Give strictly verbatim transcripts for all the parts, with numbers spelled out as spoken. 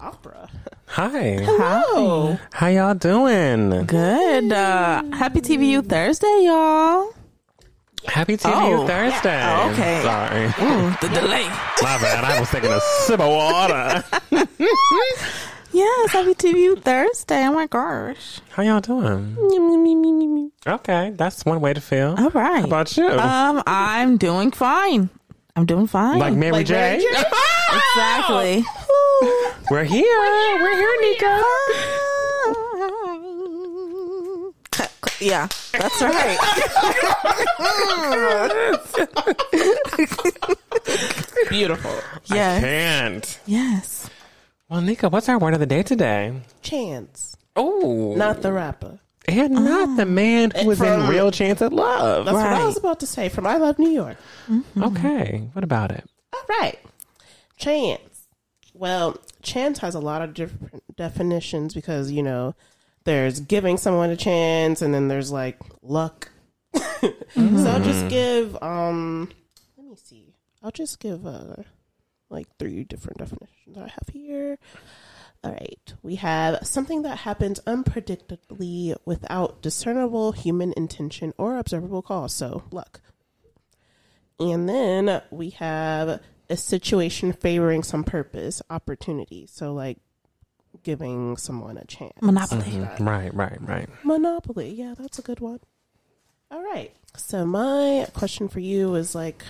Opera. Hi. Hello. Hi. How y'all doing? Good. Uh, happy T V U Thursday, y'all. Happy T V U oh, Thursday. Yeah. Oh, okay. Sorry. Ooh, the delay. My bad. I was taking a sip of water. Yes, happy T V U Thursday. Oh my gosh. How y'all doing? Okay, that's one way to feel. All right. How about you? Um, I'm doing fine. I'm doing fine. Like Mary like J. Mary J. Exactly. We're here. We're here, Nika. Yeah, that's right. Beautiful. Yes. I can't. Yes. Well, Nika, what's our word of the day today? Chance. Oh. Not the rapper. And oh. not the man who and was from, in Real Chance of Love. That's right. What I was about to say. From I Love New York. Mm-hmm. Okay. What about it? All right. Chance. Well, chance has a lot of different definitions because, you know, there's giving someone a chance, and then there's like luck. Mm-hmm. So I'll just give, um, let me see. I'll just give uh, like three different definitions I have here. All right. We have something that happens unpredictably without discernible human intention or observable cause. So luck. And then we have a situation favoring some purpose, opportunity. So like, giving someone a chance. Monopoly. Mm-hmm. Right, right, right. Monopoly. Yeah, that's a good one. All right. So my question for you is like,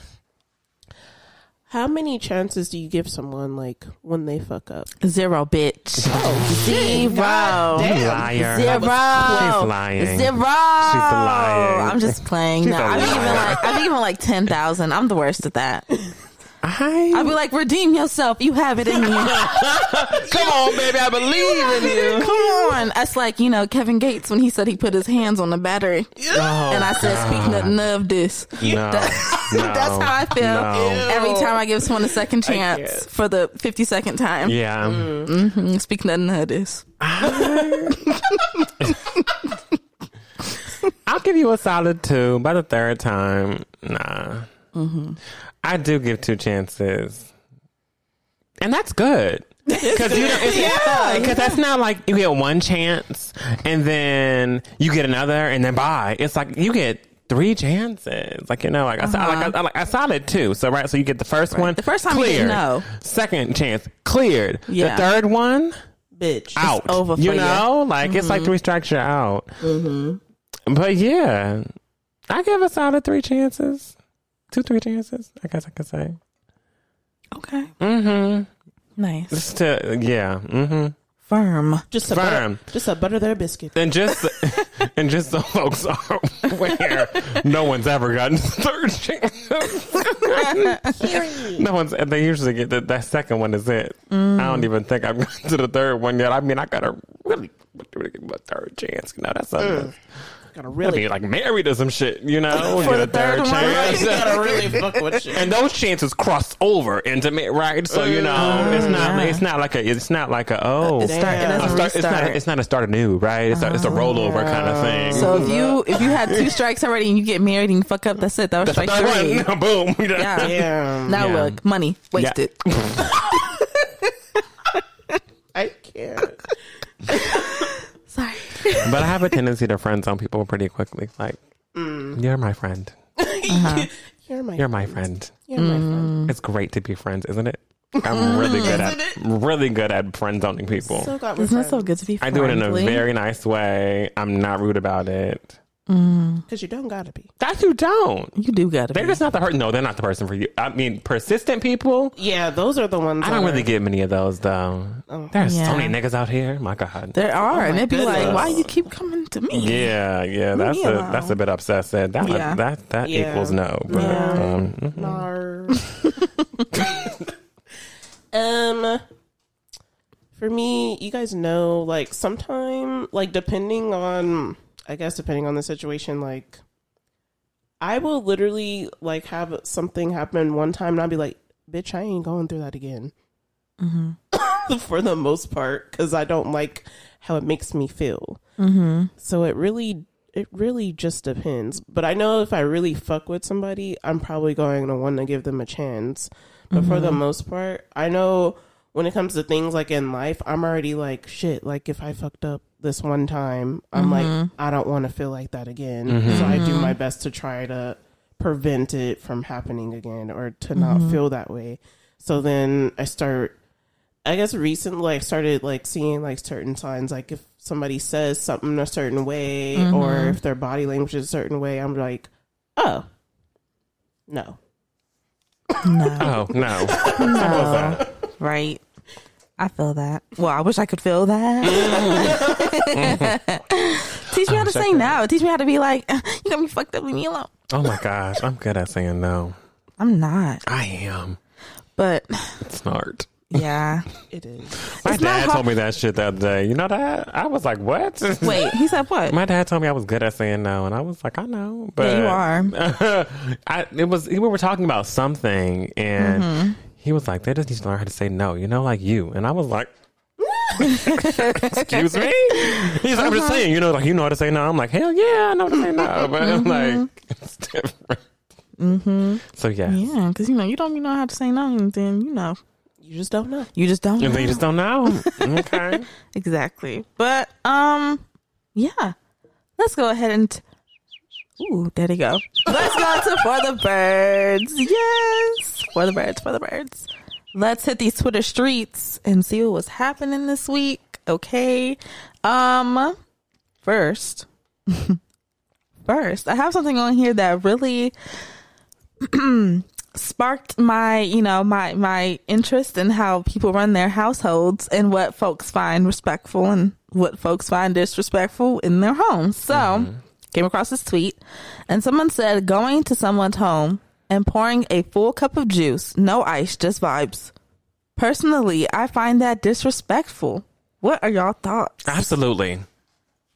how many chances do you give someone like when they fuck up? Zero, bitch. Oh, zero. Liar. Zero. She's lying. Zero. She's lying. I'm just playing. No, I've even like I've even like ten thousand. I'm the worst at that. I... I'll be like, redeem yourself. You have it in you. Come on, baby. I believe in you. Come on. That's like, you know, Kevin Gates when he said he put his hands on the battery. Oh, and I said, God. Speak nothing of this. No, that, no, that's how I feel no. every time I give someone a second chance for the fifty-second time. Yeah. Mm-hmm. Speak nothing of this. I'll give you a solid two. By the third time, nah. Mm-hmm. I do give two chances, and that's good because you know, yeah, because that's not like you get one chance and then you get another and then bye. It's like you get three chances, like you know, like uh-huh. I, like, I, like I solid two. So right, so you get the first right. one, the first time cleared. You didn't know. Second chance cleared, yeah. The third one, bitch, out. It's over for you know, you. Like mm-hmm. it's like three strikes you're out. Mm-hmm. But yeah, I give a solid three chances. Two, three chances, I guess I could say. Okay. Mm-hmm. Nice. Just to, yeah. Mm-hmm. Firm. Just a Firm. Butter, just a butter their biscuit. And just, and just so folks are aware, no one's ever gotten third chance. No one's, they usually get, the, that second one is it. Mm. I don't even think I've gotten to the third one yet. I mean, I got to really, really give a third chance. You know, that's something. Mm. Gotta really be like married to some shit, you know. Get a third chance. Gotta really fuck with shit. And those chances cross over into me, right? So you know, mm, it's not, yeah. it's not like a, it's not like a oh, it's, start, it a start, it's not, it's not a start anew, right? It's, oh, a, it's a rollover yeah. kind of thing. So if you if you had two strikes already and you get married and you fuck up, that's it. That was that's strike three. One. Boom. Yeah. Damn. Now yeah. look, money wasted. Yeah. I can't. Sorry. But I have a tendency to friend zone people pretty quickly. Like, mm. you're my friend. Uh-huh. You're my. You're my friend. You're mm. my friend. It's great to be friends, isn't it? I'm really good at it? really good at friend zoning people. So glad we're isn't friends. It so good to be friendly? I do it in a very nice way. I'm not rude about it. Because mm. you don't gotta be. That you don't. You do gotta. They're be. Just not the hurt. No, they're not the person for you. I mean, persistent people. Yeah, those are the ones. I don't are... really get many of those though. Oh. There's yeah. so many niggas out here. My God, there are, oh and they'd be goodness. Like, "Why you keep coming to me?" Yeah, yeah, that's me a alone. That's a bit obsessive. That yeah. that that yeah. equals no. But, yeah. um, mm-hmm. um, for me, you guys know, like, sometime, like, depending on. I guess depending on the situation, like, I will literally, like, have something happen one time and I'll be like, bitch, I ain't going through that again. Mm-hmm. For the most part, because I don't like how it makes me feel. Mm-hmm. So it really, it really just depends. But I know if I really fuck with somebody, I'm probably going to want to give them a chance. But mm-hmm. for the most part, I know... when it comes to things like in life, I'm already like, shit, like if I fucked up this one time, I'm mm-hmm. like, I don't want to feel like that again. Mm-hmm. So I do my best to try to prevent it from happening again or to not mm-hmm. feel that way. So then I start, I guess recently I started like seeing like certain signs, like if somebody says something a certain way mm-hmm. or if their body language is a certain way, I'm like, oh, no. No. Oh, no. No. Right. I feel that. Well, I wish I could feel that. Mm-hmm. Teach me how I'm to so say good. No. Teach me how to be like, you got me fucked up, leave me alone. Oh my gosh. I'm good at saying no. I'm not. I am. But it's an art. Yeah, it is. My it's dad told me that shit the other day. You know that? I was like, what? Wait, he said what? My dad told me I was good at saying no, and I was like, I know, but yeah, you are. I it was we were talking about something, and mm-hmm. he was like, they just need to learn how to say no, you know, like you. And I was like, excuse me? He's like, I'm just saying, you know, like you know how to say no. I'm like, hell yeah, I know how to say no, but mm-hmm. I'm like, it's different. Mm-hmm. So yeah, yeah, because you know you don't you know how to say no, and then you know. You just don't know. You just don't know. You just don't know. Okay. Exactly. But, um, yeah. Let's go ahead and... T- Ooh, there they go. Let's go to For the Birds. Yes. For the Birds, For the Birds. Let's hit these Twitter streets and see what was happening this week. Okay. Um, first. First, I have something on here that really... sparked my, you know, my my interest in how people run their households and what folks find respectful and what folks find disrespectful in their homes. So, mm-hmm. came across this tweet and someone said, going to someone's home and pouring a full cup of juice, no ice, just vibes. Personally, I find that disrespectful. What are y'all thoughts? Absolutely.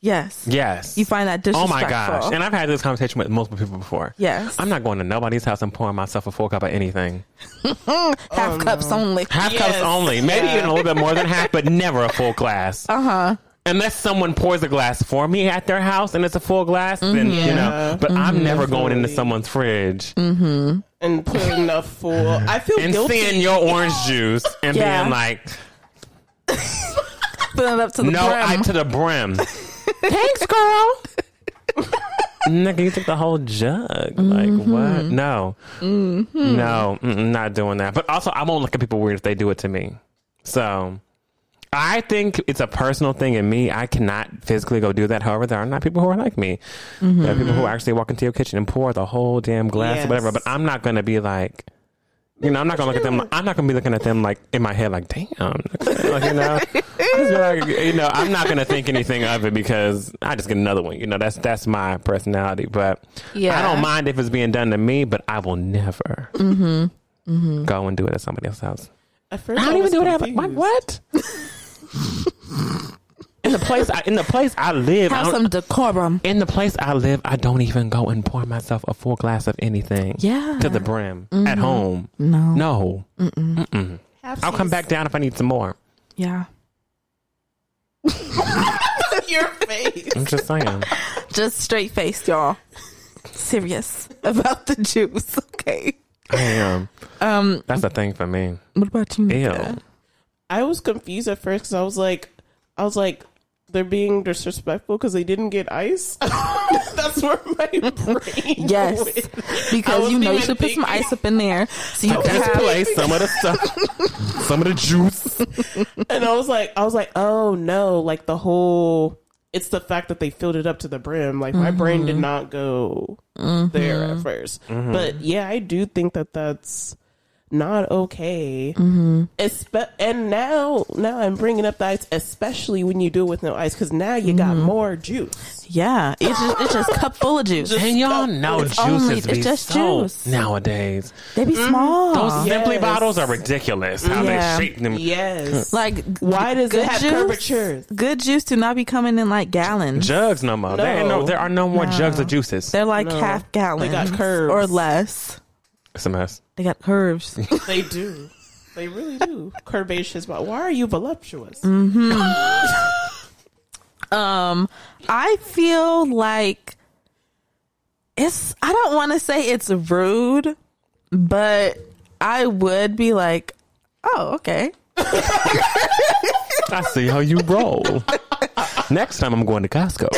Yes. Yes. You find that disrespectful. Oh my gosh. And I've had this conversation with multiple people before. Yes. I'm not going to nobody's house and pouring myself a full cup of anything. half oh, cups no. only. Half yes. cups only. Maybe yeah. even a little bit more than half, but never a full glass. Uh-huh. Unless someone pours a glass for me at their house and it's a full glass, mm-hmm. then, yeah. you know, but mm-hmm. I'm never Definitely. going into someone's fridge. Mm-hmm. And putting a full, I feel and guilty. And seeing your orange juice and yeah. being like. Filling up to the no, brim. No, I to the brim. Thanks, girl. Nigga, you took the whole jug. Mm-hmm. Like, what? No. Mm-hmm. No, not doing that. But also, I won't look at people weird if they do it to me. So, I think it's a personal thing in me. I cannot physically go do that. However, there are not people who are like me. Mm-hmm. There are people who actually walk into your kitchen and pour the whole damn glass yes. or whatever. But I'm not going to be like... You know, I'm not gonna look at them. Like, I'm not gonna be looking at them like in my head, like, damn. Like, you know, like, you know, I'm not gonna think anything of it because I just get another one. You know, that's that's my personality. But yeah. I don't mind if it's being done to me, but I will never mm-hmm. Mm-hmm. go and do it at somebody else's house. At first I don't I even do it. Like, what? What? in the place, I, in the place I live, have I some decorum. In the place I live, I don't even go and pour myself a full glass of anything. Yeah, to the brim mm-hmm. at home. No, no. Mm-mm. Mm-mm. I'll come back down if I need some more. Yeah. Your face. I'm just saying. Just straight faced, y'all. Serious about the juice, okay? I am. Um, that's a thing for me. What about you, Nika? Ew. I was confused at first because I was like, I was like. They're being disrespectful because they didn't get ice. That's where my brain yes, went. Because you know you should put some ice up in there so you I can have play some of the stuff, some of the juice. And I was like, I was like, oh no, like the whole. It's the fact that they filled it up to the brim. Like mm-hmm. my brain did not go mm-hmm. there at first, mm-hmm. but yeah, I do think that that's. Not okay. Mm-hmm. Espe- and now, now I'm bringing up the ice, especially when you do it with no ice, because now you mm-hmm. got more juice. Yeah, it's just it's just cup full of juice. Just and y'all know juices only, be it's just sold juice nowadays. They be mm-hmm. small. Those yes. Simply bottles are ridiculous. How yeah. they shape them? Yes. Like why does it have juice? Curvatures? Good juice do not be coming in like gallons. Jugs no more. No. There, ain't no, there are no more no. jugs of juices. They're like no. half gallons. They got curves or less. It's a mess. They got curves. They do. They really do. Curvaceous. But why are you voluptuous? Mm-hmm. um, I feel like it's, I don't want to say it's rude, but I would be like, oh, okay. I see how you roll. Next time I'm going to Costco.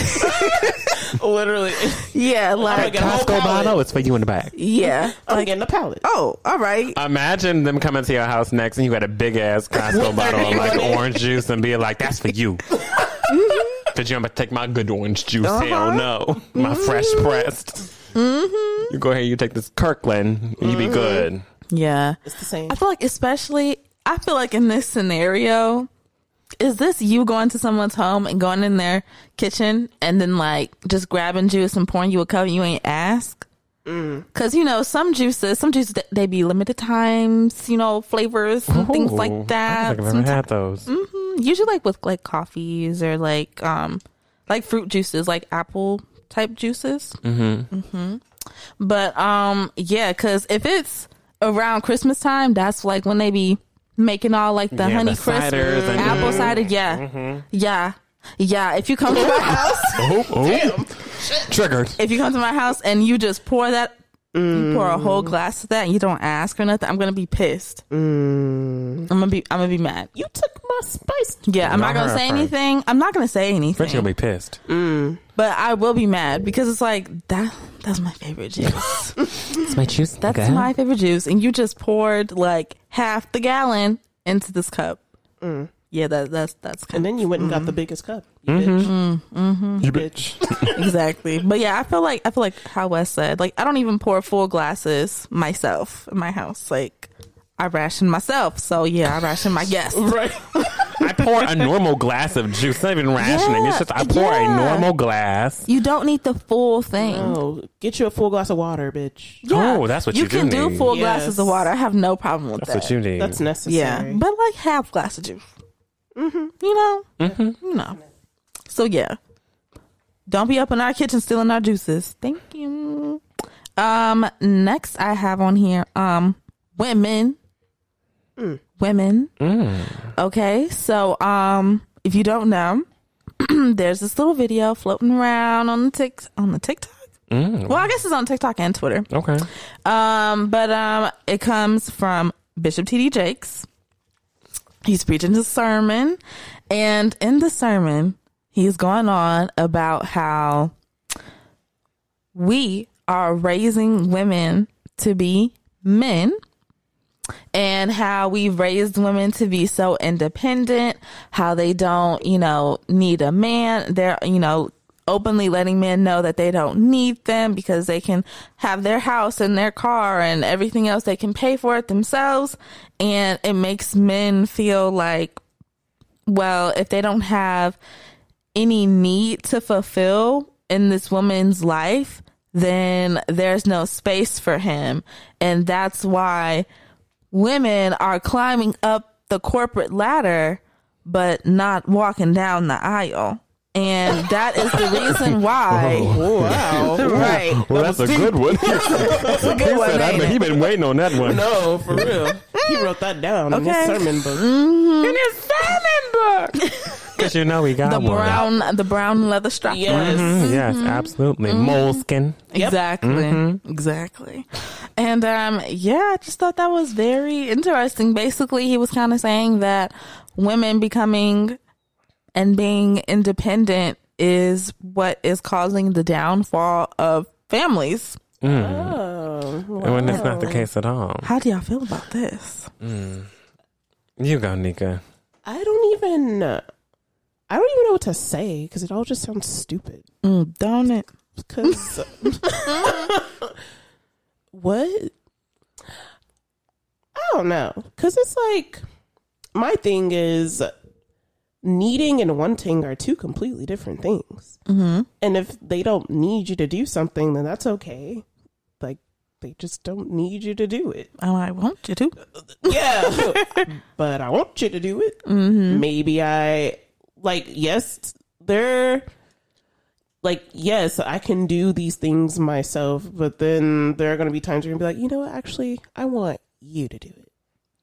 Literally. Yeah, like Costco Bono, it's for you in the back. Yeah. I'm like, getting a pallet. Oh, all right. Imagine them coming to your house next and you got a big ass Costco bottle of like orange juice and be like, that's for you. Because you're going to take my good orange juice. Uh-huh. Hell no. My mm-hmm. fresh pressed. Mm-hmm. You go ahead and you take this Kirkland and you mm-hmm. be good. Yeah. It's the same. I feel like especially, I feel like in this scenario, is this you going to someone's home and going in their kitchen and then like just grabbing juice and pouring you a cup and you ain't ask? Mm. Cause you know, some juices, some juices, they be limited times, you know, flavors and Ooh, things like that. I don't think I've never had those. Mm-hmm. Usually like with like coffees or like, um, like fruit juices, like apple type juices. Mm-hmm. Mm-hmm. But, um, yeah, cause if it's around Christmas time, that's like when they be making all like the yeah, honey the crisp and apple mm-hmm. cider. Yeah. Mm-hmm. Yeah. Yeah. If you come to my house, oh, oh. Damn. Triggered. If you come to my house and you just pour that, mm. you pour a whole glass of that and you don't ask or nothing, I'm going to be pissed. Mm. I'm going to be, I'm going to be mad. You took my spice. Yeah. I'm not, not going to say anything. I'm not going to say anything. Frenchie going to be pissed. Mm. But I will be mad because it's like, that, that's my favorite juice. It's my juice. That's okay. my favorite juice. And you just poured like half the gallon into this cup. Mm. Yeah, that, that's that's. Kind and then you went and mm-hmm. got the biggest cup. You mm-hmm. bitch. Mm-hmm. You bitch. Exactly. But yeah, I feel like I feel like how Wes said. Like I don't even pour full glasses myself in my house. Like I ration myself. So yeah, I ration my guests. Right. I pour a normal glass of juice. It's not even rationing. Yeah, it's just I pour yeah. a normal glass. You don't need the full thing. No, get you a full glass of water, bitch. Yeah. Oh, that's what you, you do need. You can do full yes. glasses of water. I have no problem with that's that. That's what you need. That's necessary. Yeah, but like half glass of juice. Mm-hmm. You know, mm-hmm. you know. So yeah, don't be up in our kitchen stealing our juices. Thank you. Um, next I have on here, um, women, mm. women. Mm. Okay, so um, if you don't know, there's this little video floating around on the tick on the TikTok. Mm. Well, I guess it's on TikTok and Twitter. Okay. Um, but um, it comes from Bishop T D Jakes. He's preaching his sermon, and in the sermon, he's going on about how we are raising women to be men and how we've raised women to be so independent, how they don't, you know, need a man. They're, you know, openly letting men know that they don't need them because they can have their house and their car and everything else. They can pay for it themselves. And it makes men feel like, well, if they don't have any need to fulfill in this woman's life, then there's no space for him. And that's why women are climbing up the corporate ladder, but not walking down the aisle. And that is the reason why. Oh, wow. Right. Well, that's a good one. That's a good one. Said, been, he been waiting on that one. No, for real. He wrote that down okay. in his sermon book. Mm-hmm. In his sermon book. Because you know he got the one. Brown, the brown leather strap. Yes. Mm-hmm. Yes, absolutely. Mm-hmm. Moleskin. Yep. Exactly. Mm-hmm. Exactly. And um, yeah, I just thought that was very interesting. Basically, he was kind of saying that women becoming... and being independent is what is causing the downfall of families. Mm. Oh, wow. And that's not the case at all. How do y'all feel about this? Mm. You go, Nika. I don't even, uh, I don't even know what to say because it all just sounds stupid. Mm, don't it? Because what? I don't know. Because it's like my thing is. Needing and wanting are two completely different things. Mm-hmm. And if they don't need you to do something, then that's okay. Like, they just don't need you to do it. Oh, I want you to. Yeah. But I want you to do it. Mm-hmm. Maybe I, like, yes, they're, like, yes, I can do these things myself. But then there are going to be times you're going to be like, you know what? Actually, I want you to do it.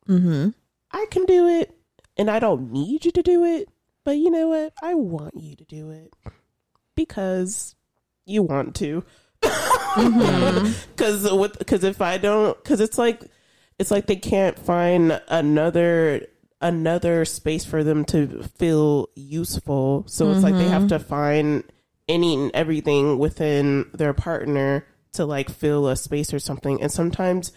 Mm-hmm. I can do it. And I don't need you to do it, but you know what? I want you to do it because you want to. Because mm-hmm. with because if I don't, because it's like it's like they can't find another another space for them to feel useful. So mm-hmm. it's like they have to find any and everything within their partner to like fill a space or something. And sometimes,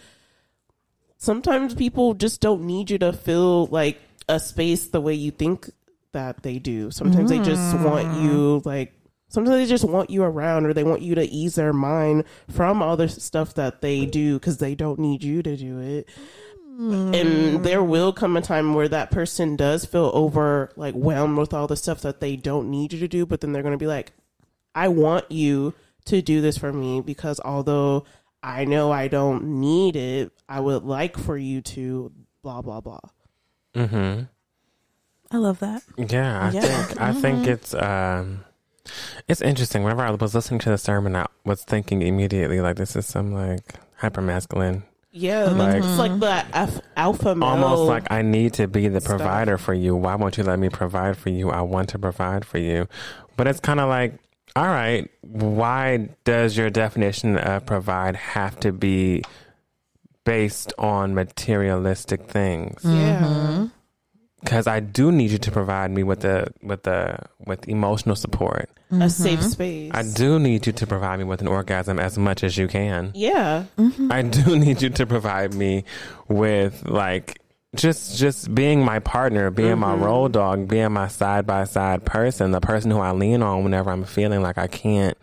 sometimes people just don't need you to fill like a space the way you think that they do. Sometimes mm. they just want you like, sometimes they just want you around, or they want you to ease their mind from all the stuff that they do because they don't need you to do it. And there will come a time where that person does feel over, like, whelmed with all the stuff that they don't need you to do. But then they're going to be like, I want you to do this for me, because although I know I don't need it, I would like for you to blah, blah, blah. Mm-hmm. I love that. Yeah. I yeah. think I mm-hmm. think it's um, it's interesting. Whenever I was listening to the sermon, I was thinking immediately, like, this is some, like, hyper-masculine. Yeah, like, it's like the alpha male. Almost like, I need to be the stuff. provider for you. Why won't you let me provide for you? I want to provide for you. But it's kind of like, all right, why does your definition of provide have to be based on materialistic things? Yeah. Because I do need you to provide me with the with the with emotional support, mm-hmm. a safe space. I do need you to provide me with an orgasm as much as you can. Yeah, mm-hmm. I do need you to provide me with like just just being my partner, being mm-hmm. my road dog, being my side by side person, the person who I lean on whenever I'm feeling like I can't.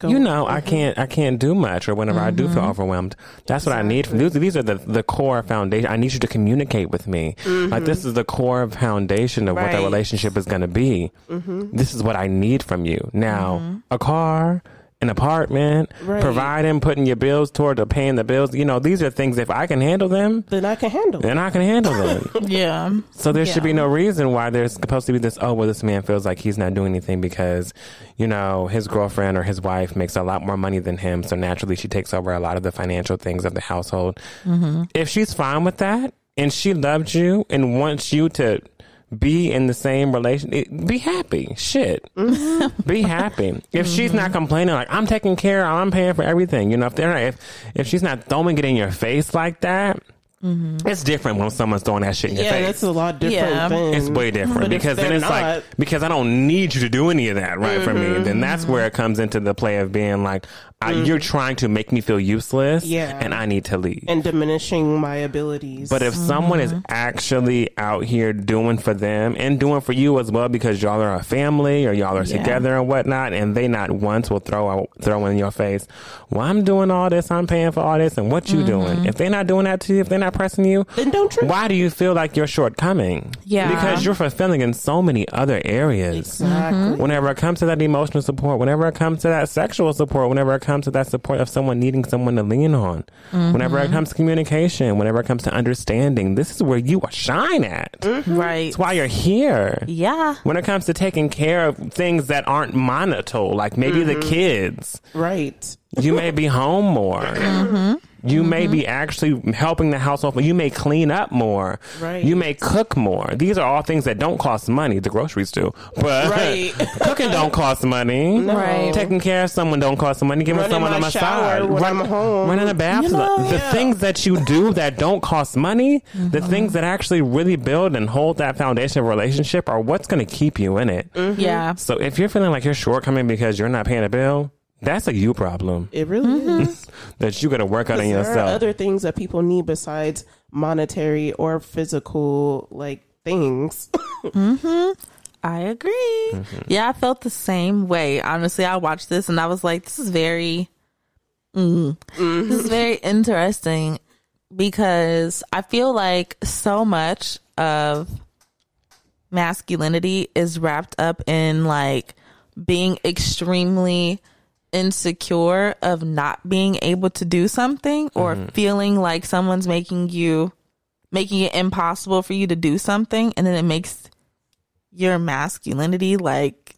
Go you know, mm-hmm. I can't. I can't do much, or whenever mm-hmm. I do feel overwhelmed, that's exactly. what I need. From, these, these are the, the core foundation. I need you to communicate with me. Mm-hmm. Like, this is the core foundation of right. what that relationship is going to be. Mm-hmm. This is what I need from you. Now, mm-hmm. a car, an apartment, right. providing, putting your bills toward or paying the bills. You know, these are things. If I can handle them, then I can handle. Then them. I can handle them. yeah. So there yeah. should be no reason why there's supposed to be this. Oh, well, this man feels like he's not doing anything because, you know, his girlfriend or his wife makes a lot more money than him, so naturally she takes over a lot of the financial things of the household. Mm-hmm. If she's fine with that and she loves you and wants you to be in the same relation, it, be happy. Shit. Be happy. If she's not complaining, like, I'm taking care, I'm paying for everything. You know, if they're not, if, if she's not throwing it in your face like that, mm-hmm. it's different when someone's throwing that shit in your yeah, face. Yeah, that's a lot different. Yeah. Thing. It's way different but because then it's not, like, because I don't need you to do any of that, right, mm-hmm. for me. Then that's where it comes into the play of being like, I, mm-hmm. you're trying to make me feel useless, yeah. and I need to leave. And diminishing my abilities. But if mm-hmm. someone is actually out here doing for them and doing for you as well, because y'all are a family or y'all are yeah. together and whatnot, and they not once will throw throw in your face, well, I'm doing all this, I'm paying for all this, and what you mm-hmm. doing? If they're not doing that to you, if they're not pressing you, then don't trip. Why do you feel like you're shortcoming? Yeah, because you're fulfilling in so many other areas. Exactly. Mm-hmm. Whenever it comes to that emotional support, whenever it comes to that sexual support, whenever it comes to that support of someone needing someone to lean on, mm-hmm. whenever it comes to communication, whenever it comes to understanding, this is where you shine at. Mm-hmm. Right, it's why you're here. Yeah, when it comes to taking care of things that aren't monetary, like maybe mm-hmm. the kids. Right, you may be home more. Mm-hmm. You mm-hmm. may be actually helping the household. You may clean up more. Right. You may cook more. These are all things that don't cost money. The groceries do. But right. cooking don't cost money. No. Right. Taking care of someone don't cost money. Giving running someone a massage. Running home. Running a bath. You know, the yeah. things that you do that don't cost money, mm-hmm. the things that actually really build and hold that foundation of a relationship are what's going to keep you in it. Mm-hmm. Yeah. So if you're feeling like you're shortcoming because you're not paying a bill, that's a you problem. It really mm-hmm. is. That you got to work out on yourself. There are other things that people need besides monetary or physical, like, things. mm-hmm. I agree. Mm-hmm. Yeah, I felt the same way. Honestly, I watched this and I was like, this is very, mm, mm-hmm. this is very interesting, because I feel like so much of masculinity is wrapped up in, like, being extremely insecure of not being able to do something, or mm-hmm. feeling like someone's making you making it impossible for you to do something, and then it makes your masculinity like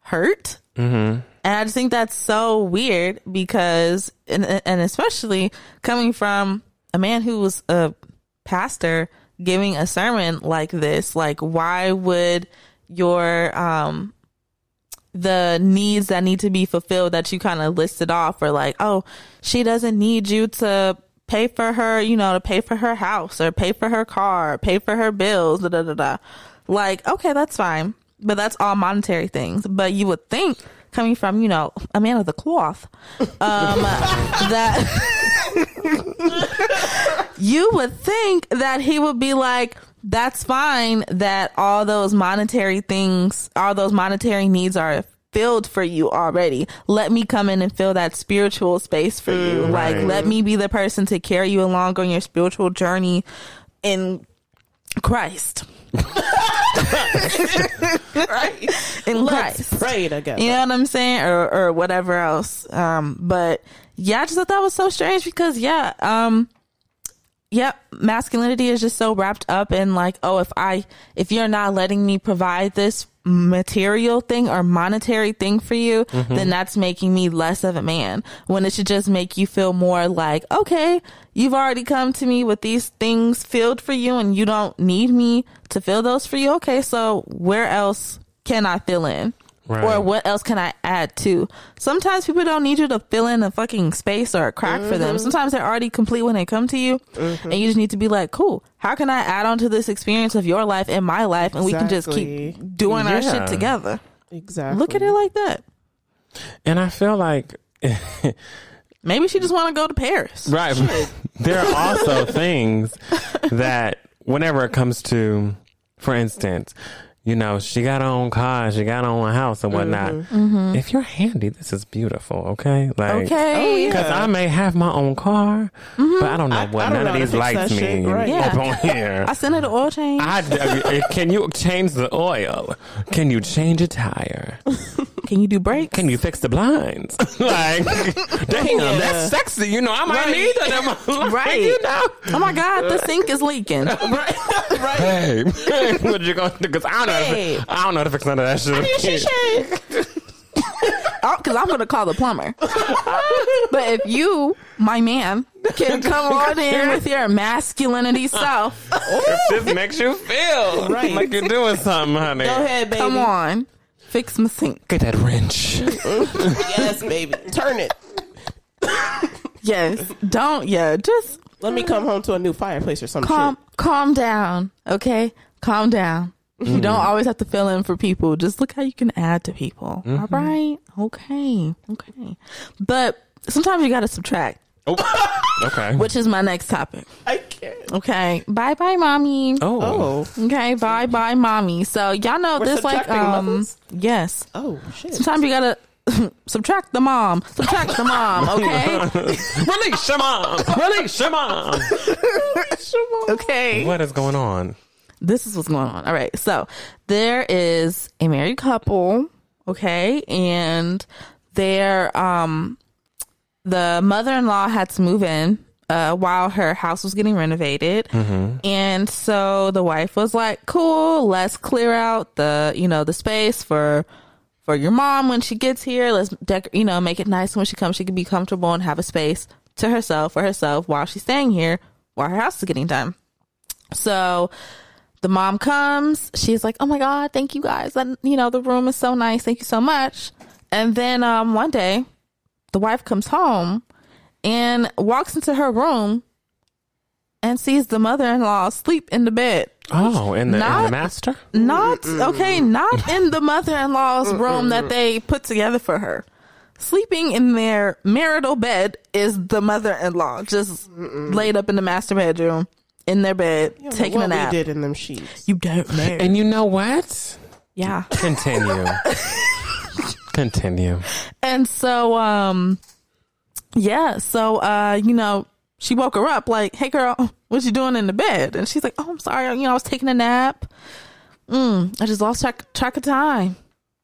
hurt. Mm-hmm. And I just think that's so weird, because and, and especially coming from a man who was a pastor giving a sermon like this, like, why would your um the needs that need to be fulfilled that you kind of listed off are like, oh, she doesn't need you to pay for her, you know, to pay for her house or pay for her car, pay for her bills, da da da da. Like, okay, that's fine. But that's all monetary things. But you would think, coming from, you know, a man of the cloth, um, that you would think that he would be like, that's fine that all those monetary things, all those monetary needs are filled for you already. Let me come in and fill that spiritual space for you. Mm, like, right. Let me be the person to carry you along on your spiritual journey in Christ. Right. In Let's Christ. Pray together. You know what I'm saying? Or or whatever else. Um, but yeah, I just thought that was so strange because yeah, um, yep, masculinity is just so wrapped up in like, oh, if I if you're not letting me provide this material thing or monetary thing for you, mm-hmm. then that's making me less of a man, when it should just make you feel more like, okay, you've already come to me with these things filled for you and you don't need me to fill those for you. Okay, so where else can I fill in? Right. Or what else can I add to? Sometimes people don't need you to fill in a fucking space or a crack mm-hmm. for them. Sometimes they're already complete when they come to you mm-hmm. and you just need to be like, cool, how can I add on to this experience of your life and my life? And exactly. we can just keep doing yeah. our shit together. Exactly. Look at it like that. And I feel like maybe she just want to go to Paris. Right. There are also things that whenever it comes to, for instance, you know, she got her own car, she got her own house and whatnot. Mm-hmm. Mm-hmm. If you're handy, this is beautiful, okay? Like, okay. Because oh, yeah. I may have my own car, mm-hmm. but I don't know I, what I don't none know of these lights mean right. yeah. up on here. I sent her the oil change. I, can you change the oil? Can you change a tire? Can you do brakes? Can you fix the blinds? Like, damn, yeah. that's sexy. You know, I might right. need that. Like, right. You know? Oh, my God, the sink is leaking. Right. Right. Hey, what are you going to do? Because I don't know. Hey. I don't know how to fix none of that shit. I need a shake. Because I'm going to call the plumber. But if you, my man, can come on in with your masculinity self. If this makes you feel right. like you're doing something, honey. Go ahead, baby. Come on. Fix my sink. Get that wrench. Yes, baby. Turn it. Yes. Don't, yeah. Just. Let me come home to a new fireplace or some calm, shit. Calm down, okay? Calm down. Mm. You don't always have to fill in for people. Just look how you can add to people. Mm-hmm. All right? Okay. Okay. But sometimes you got to subtract. Oh. Okay. Which is my next topic. I can't. Okay. Bye bye, mommy. Oh. Okay. Bye bye, mommy. So y'all know We're this like um mothers? Yes. Oh shit. Sometimes you gotta subtract the mom. Subtract the mom. Okay. Release your mom. Release your mom. Release your mom. Okay. What is going on? This is what's going on. All right. So there is a married couple. Okay, and they're um. the mother-in-law had to move in uh, while her house was getting renovated. Mm-hmm. And so the wife was like, cool, let's clear out the, you know, the space for for your mom when she gets here. Let's, dec- you know, make it nice when she comes. She can be comfortable and have a space to herself for herself while she's staying here while her house is getting done. So the mom comes. She's like, oh, my God, thank you guys. And, you know, the room is so nice. Thank you so much. And then um, one day, the wife comes home and walks into her room and sees the mother-in-law sleep in the bed. Oh, in the, not, in the master? Not, Mm-mm. okay, not in the mother-in-law's room that they put together for her. Sleeping in their marital bed is the mother-in-law, just Mm-mm. laid up in the master bedroom, in their bed, yeah, taking a nap. What we did in them sheets. You don't know. And you know what? Yeah. Continue. Continue. And so, um, yeah, so, uh, you know, she woke her up like, hey, girl, what you doing in the bed? And she's like, oh, I'm sorry. You know, I was taking a nap. Mm, I just lost track, track of time.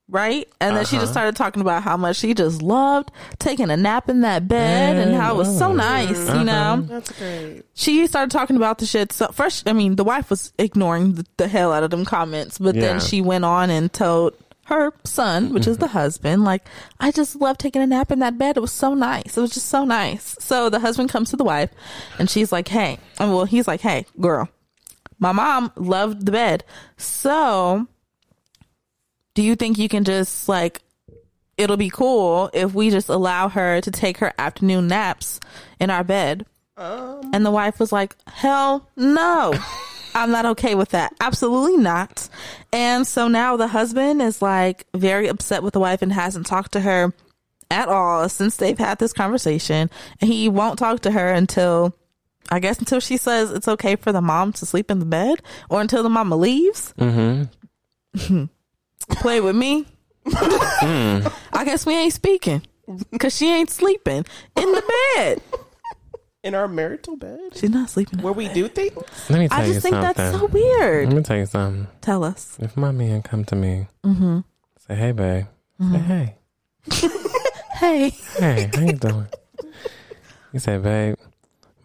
Right. And then uh-huh. she just started talking about how much she just loved taking a nap in that bed hey, and how it was so nice. Uh-huh. You know, that's great. She started talking about the shit. So first, I mean, the wife was ignoring the, the hell out of them comments, but yeah. then she went on and told her son, which is the husband, like, I just love taking a nap in that bed. It was so nice. It was just so nice. So the husband comes to the wife and she's like, hey, and well, he's like, hey, girl, my mom loved the bed. So do you think you can just like, it'll be cool if we just allow her to take her afternoon naps in our bed Um, and the wife was like, hell no, I'm not okay with that. Absolutely not. And so now the husband is like very upset with the wife and hasn't talked to her at all since they've had this conversation. And he won't talk to her until, I guess, until she says it's okay for the mom to sleep in the bed or until the mama leaves. Mm-hmm. Play with me. mm. I guess we ain't speaking because she ain't sleeping in the bed. In our marital bed? She's not sleeping in where we bed. Do things? Let me tell I just you think something. That's so weird. Let me tell you something. Tell us. If my man come to me, mm-hmm. say, hey, babe. Mm-hmm. Say, hey. hey. Hey, how you doing? He said, babe,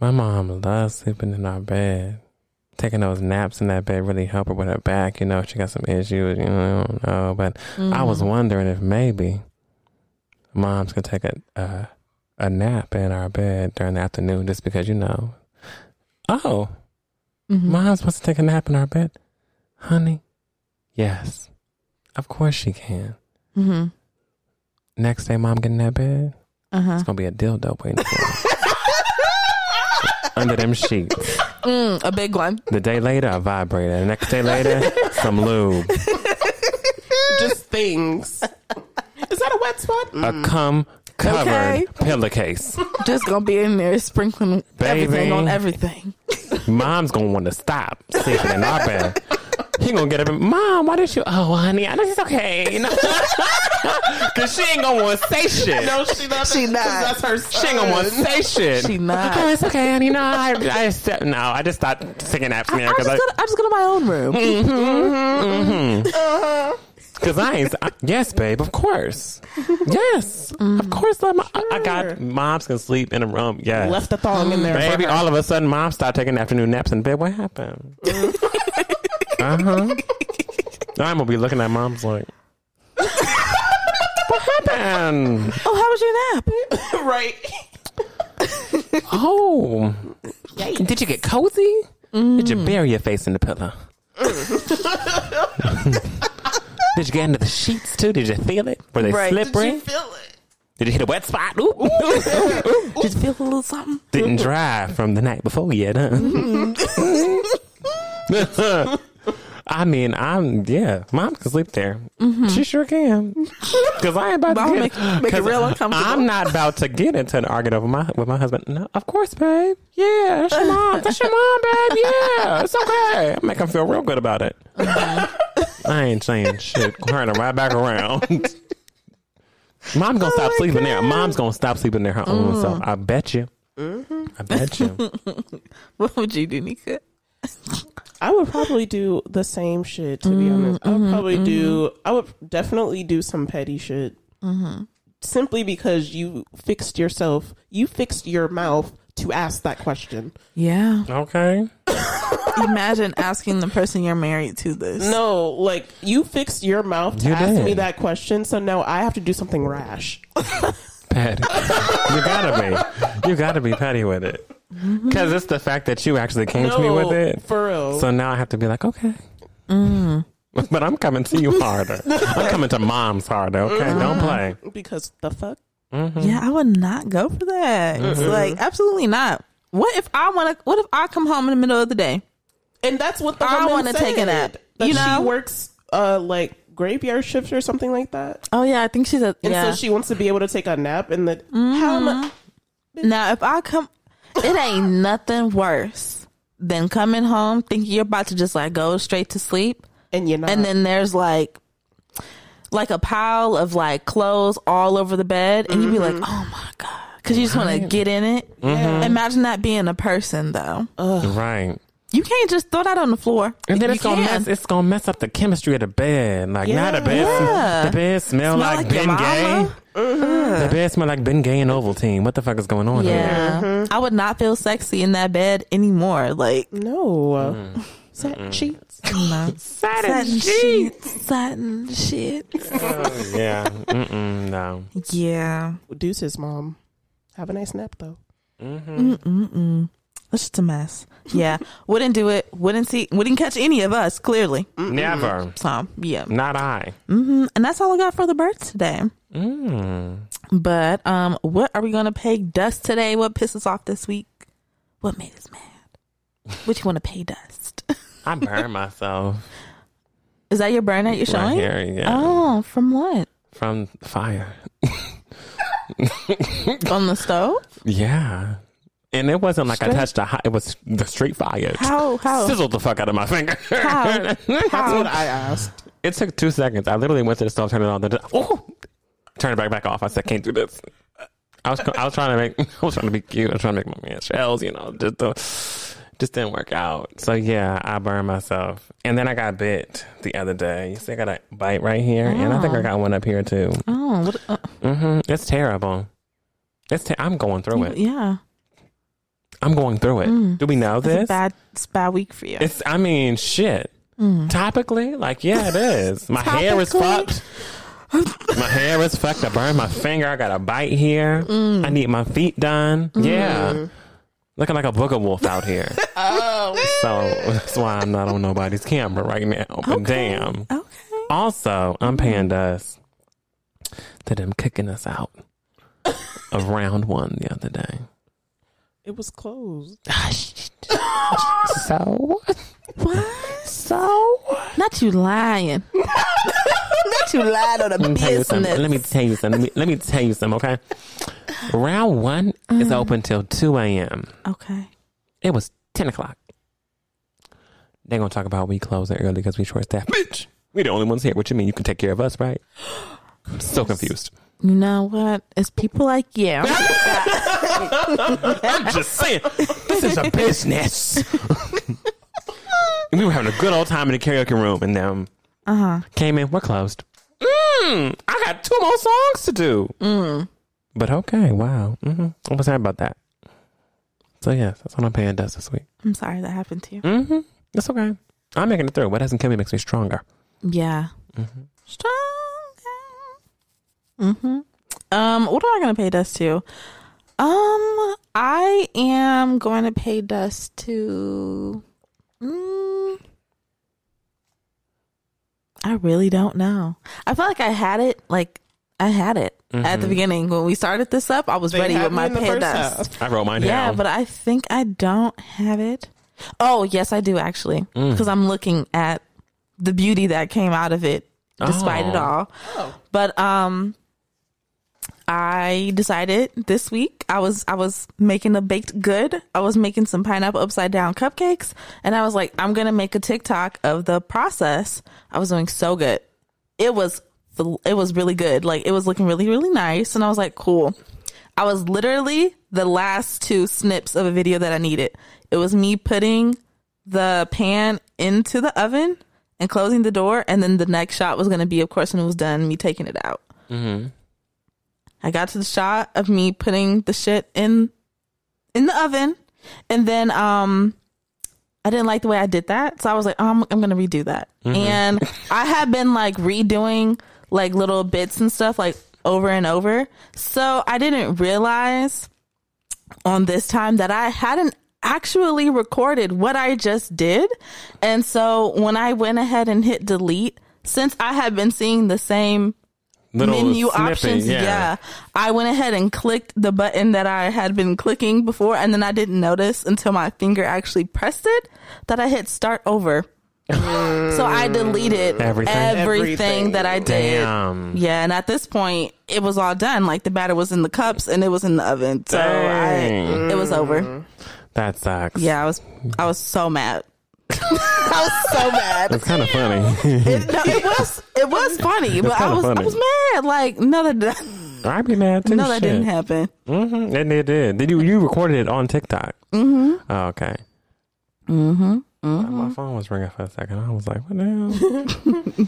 my mom loves sleeping in our bed. Taking those naps in that bed really help her with her back. You know, she got some issues. You know, I don't know. But mm-hmm. I was wondering if maybe moms could take a... Uh, a nap in our bed during the afternoon just because, you know, oh, mm-hmm. mom's supposed to take a nap in our bed? Honey, yes. Of course she can. Mm-hmm. Next day, mom get in that bed, uh-huh. it's going to be a dildo waiting for her. Under them sheets. Mm, a big one. The day later, a vibrator. The next day later, some lube. Just things. Is that a wet spot? Mm. A cum covered okay. pillowcase. Just gonna be in there sprinkling Baby, everything on everything. Mom's gonna want to stop sleeping in our bed. He gonna get up and, Mom, why didn't you? Oh, honey, I know it's okay. You know? Cause she ain't gonna want to say shit. No, she not. She not. That's her son. She ain't gonna want to say shit. She not. Oh, it's okay, honey. No, I, I just, no, I just stopped taking naps from here. I'm just gonna my own room. Mm-hmm. Mm-hmm. Mm-hmm. Uh-huh. Cause I ain't I, yes, babe. Of course, yes, mm-hmm. of course. I'm, sure. I, I got moms can sleep in a room. Yes, left the thong in there, baby. All of a sudden, mom start taking afternoon naps in bed. What happened? uh huh. I'm gonna be looking at mom's like, what happened? Oh, how was your nap? Right. Oh, yikes. Did you get cozy? Mm. Did you bury your face in the pillow? Did you get into the sheets too? Did you feel it? Were they right. slippery? Did you feel it? Did you hit a wet spot? Ooh, ooh, ooh, ooh, ooh. Did you feel a little something? Didn't dry from the night before yet, huh? Mm-hmm. I mean, I'm, yeah, mom can sleep there. Mm-hmm. She sure can. Because I ain't about to get make, make it real uncomfortable. I'm not about to get into an argument over my, with my husband. No, of course, babe. Yeah, that's your mom. That's your mom, babe. Yeah, it's okay. I make him feel real good about it. Okay. I ain't saying shit. Turn it right back around. Mom's gonna oh stop sleeping God. there. Mom's gonna stop sleeping there her mm. own self. I bet you. Mm-hmm. I bet you. What would you do, Nika? I would probably do the same shit, to mm-hmm, be honest. I would mm-hmm, probably mm-hmm. do, I would definitely do some petty shit. Mm-hmm. Simply because you fixed yourself, you fixed your mouth to ask that question. Yeah. Okay. Imagine asking the person you're married to this. No, like, you fixed your mouth to you ask did. me that question, so now I have to do something rash. Patty. You gotta be. You gotta be petty with it. Because it's the fact that you actually came no, to me with it. For real. So now I have to be like, okay. Mm. But I'm coming to you harder. I'm coming to mom's harder, okay? Mm-hmm. Don't play. Because the fuck? Mm-hmm. Yeah, I would not go for that. Mm-hmm. It's like, absolutely not. What if I want to, what if I come home in the middle of the day? And that's what the woman I want to take a nap. You know, she works uh, like graveyard shifts or something like that. Oh yeah, I think she's a. And yeah. so she wants to be able to take a nap in the. Mm-hmm. How much? Now if I come, it ain't nothing worse than coming home thinking you're about to just like go straight to sleep, and you're not. And then there's like, like a pile of like clothes all over the bed, and mm-hmm. you'd be like, oh my God. Because you just want right. to get in it. Mm-hmm. Imagine that being a person, though. Ugh. Right. You can't just throw that on the floor. And then you it's can. gonna mess. It's gonna mess up the chemistry of the bed. Like yeah. now the bed, yeah. the bed smell, smell like, like Ben Gay. Mm-hmm. The bed smell like Ben Gay and Ovaltine. What the fuck is going on? Yeah, here? Mm-hmm. I would not feel sexy in that bed anymore. Like no mm. satin sheets, no. satin sheets, satin sheets. Oh, yeah, Mm-mm, no. Yeah, deuces, mom. Have a nice nap, though. Mm-hmm. Mm-mm-mm. That's just a mess. Yeah. Wouldn't do it. Wouldn't see. Wouldn't catch any of us, clearly. Mm-mm. Never. So, yeah. Not I. Mm-hmm. And that's all I got for the birds today. Mm. But um, what are we going to pay dust today? What pisses off this week? What made us mad? What you want to pay dust? I burned myself. Is that your burn that you're showing? My hair, yeah. Oh, from what? From fire. From the stove? Yeah. And it wasn't like straight. I touched a hot, it was the street fire. How? How? Sizzled the fuck out of my finger. How? That's how? What I asked. It took two seconds. I literally went to the stove, turned it on, then oh, turned it back, back off. I said, can't do this. I was I was trying to make I was trying to be cute. I was trying to make my man shells, you know, just the, just didn't work out. So yeah, I burned myself, and then I got bit the other day. You see, I got a bite right here, oh. and I think I got one up here too. Oh, what, uh, mm-hmm. It's terrible. It's te- I'm going through it. Yeah, I'm going through it. Mm. Do we know this? It's a bad, it's a bad week for you. It's I mean, shit. Mm. Topically, like yeah, it is. My hair is fucked. My hair is fucked. I burned my finger. I got a bite here. Mm. I need my feet done. Mm. Yeah. Looking like a booger wolf out here. Oh. So that's why I'm not on nobody's camera right now. But okay. Damn. Okay. Also, I'm paying dust to them kicking us out of round one the other day. It was closed. So? What? So? Not you lying. Not you lying on the let business. Let me tell you something. Let me, let me tell you something, okay? Round one mm. is open till two a.m. Okay. It was ten o'clock. They're going to talk about we close it early because we short staffed. Bitch, we the only ones here. What you mean? You can take care of us, right? I'm so confused. You know what? It's people like you. I'm just saying. This is a business. We were having a good old time in the karaoke room. And um, uh-huh. came in. We're closed. Mm, I got two more songs to do. Mm. But okay, wow. Mm-hmm. I was happy about that. So yes, that's what I'm paying dust this week. I'm sorry that happened to you. Mm-hmm. That's okay. I'm making it through. What doesn't kill me makes me stronger. Yeah. Mm-hmm. Stronger. Mm-hmm. Um, what am I going to pay dust to? Um, I am going to pay dust to... Mm, I really don't know. I feel like I had it, like, I had it mm-hmm. at the beginning when we started this up. I was they ready with my pay dust. Half. I wrote mine yeah, down. Yeah, but I think I don't have it. Oh, yes, I do actually, because mm. I'm looking at the beauty that came out of it, despite oh. it all. Oh. But um, I decided this week I was I was making a baked good. I was making some pineapple upside down cupcakes, and I was like, I'm gonna make a TikTok of the process. I was doing so good. It was. It was really good. Like, it was looking really, really nice. And I was like, cool. I was literally the last two snips of a video that I needed. It was me putting the pan into the oven and closing the door. And then the next shot was going to be, of course, when it was done, me taking it out. Mm-hmm. I got to the shot of me putting the shit in in the oven. And then um, I didn't like the way I did that. So I was like, oh, I'm, I'm going to redo that. Mm-hmm. And I had been like redoing like little bits and stuff like over and over. So I didn't realize on this time that I hadn't actually recorded what I just did. And so when I went ahead and hit delete, since I had been seeing the same little menu snipping, options, yeah. yeah, I went ahead and clicked the button that I had been clicking before. And then I didn't notice until my finger actually pressed it that I hit start over. So I deleted everything, everything, everything that I did. Damn. Yeah, and at this point, it was all done. Like, the batter was in the cups and it was in the oven. So I, it was over. That sucks. Yeah, I was I was so mad. I was so mad. It's kind of funny. It, no, it was it was funny, but I was funny. I was mad. Like, no, that didn't. I'd be mad too. No, shit. That didn't happen. Mm-hmm. And it did. Did you you recorded it on TikTok? Mm-hmm. Oh, okay. Mm-hmm. Mm-hmm. My phone was ringing for a second. I was like, what the hell?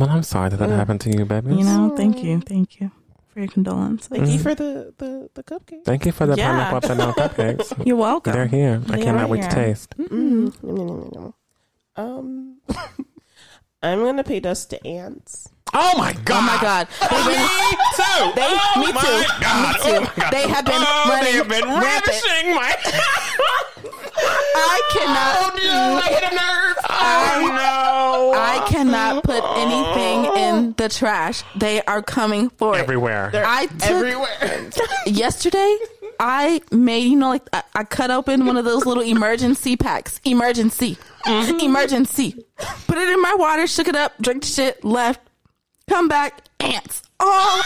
Well, I'm sorry that that mm. happened to you, baby. You know, thank you. Thank you for your condolence. Thank mm. you for the, the, the cupcakes. Thank you for the yeah. pineapple upside down cupcakes. You're welcome. They're here. They I cannot wait to taste. Mm-mm. Um, I'm going to pay dust to ants. Oh my God. Oh my God. Been, me too. They, oh me, my too. God. me too. Oh my God. They have been oh, running. They have been ravishing my. I cannot. Oh, dude, I hit a nerve. Oh, no. I cannot put anything in the trash. They are coming for it. Everywhere. They're I took, everywhere. Yesterday, I made, you know, like I, I cut open one of those little emergency packs. Emergency. Mm-hmm. Emergency. Put it in my water, shook it up, drank the shit, left, come back, ants all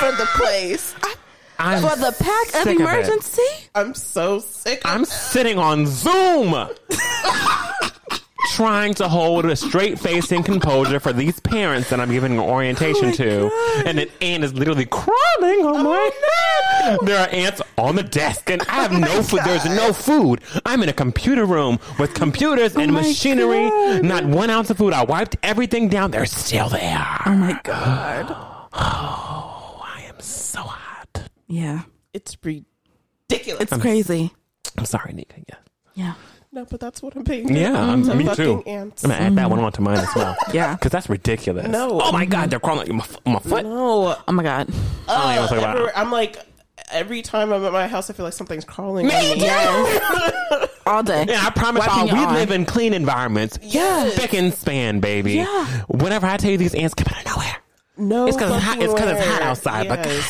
over the place. I, I'm for the pack of emergency? Of I'm so sick of I'm it. Sitting on Zoom trying to hold a straight face and composure for these parents that I'm giving an orientation oh to. God. And an ant is literally crawling. Oh, oh my God. No. There are ants on the desk and I have oh no food. God. There's no food. I'm in a computer room with computers oh and machinery. God. Not one ounce of food. I wiped everything down. They're still there. Oh my God. Oh, I am so hot. Yeah. It's ridiculous. It's I'm, crazy. I'm sorry, Nika. Yeah. Yeah. No, but that's what I'm paying. Yeah, I'm, me too. Ants. I'm going to add mm. that one on to mine as well. Yeah. Because that's ridiculous. No. Oh, my God. They're crawling like my, my foot. No. Oh, my God. Uh, I about it. I'm like, every time I'm at my house, I feel like something's crawling. Me too. Yeah. All day. Yeah, I promise y'all, we on. live in clean environments. Yeah. Thick and span, baby. Yeah. Whenever I tell you these ants come out of nowhere. No. It's because it's, it's, it's hot outside. Yes. But God.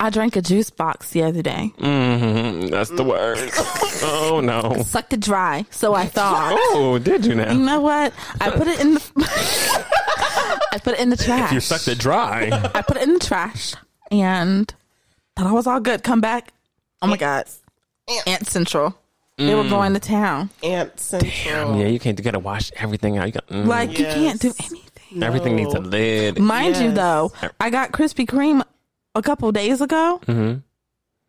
I drank a juice box the other day. Mm-hmm. That's the word. Oh, no. I sucked it dry, so I thought. Oh, did you now? You know what? I put it in the... I put it in the trash. If you sucked it dry. I put it in the trash, and thought I was all good. Come back. Oh, my God. Ant, Ant Central. Mm. They were going to town. Ant Central. Damn, yeah, you can't... You got to wash everything out. You got, mm. Like, yes. You can't do anything. No. Everything needs a lid. Mind yes. you, though, I got Krispy Kreme... A couple days ago, mm-hmm.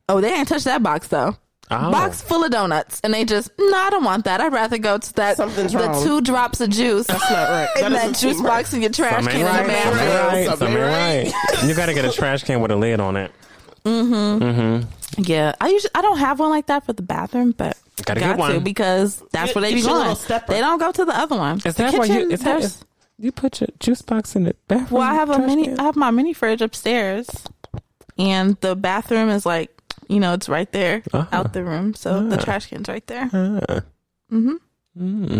oh, they didn't touch that box though. Oh. Box full of donuts, and they just no, I don't want that. I'd rather go to that. Something's the wrong. Two drops of juice. That's not right. That and that juice box right. in your trash Something can. Right. In the bathroom. Something Something right. right. You gotta get a trash can with a lid on it. Mm-hmm. Mm-hmm. Yeah, I usually I don't have one like that for the bathroom, but gotta got get one to because that's get, where they be going. They don't go to the other one. Is that why you? Is that is, you put your juice box in the bathroom? Well, I have a mini. Can? I have my mini fridge upstairs. And the bathroom is like, you know, it's right there uh-huh. out the room. So uh-huh. the trash can's right there. Uh-huh. Mm-hmm. Mm.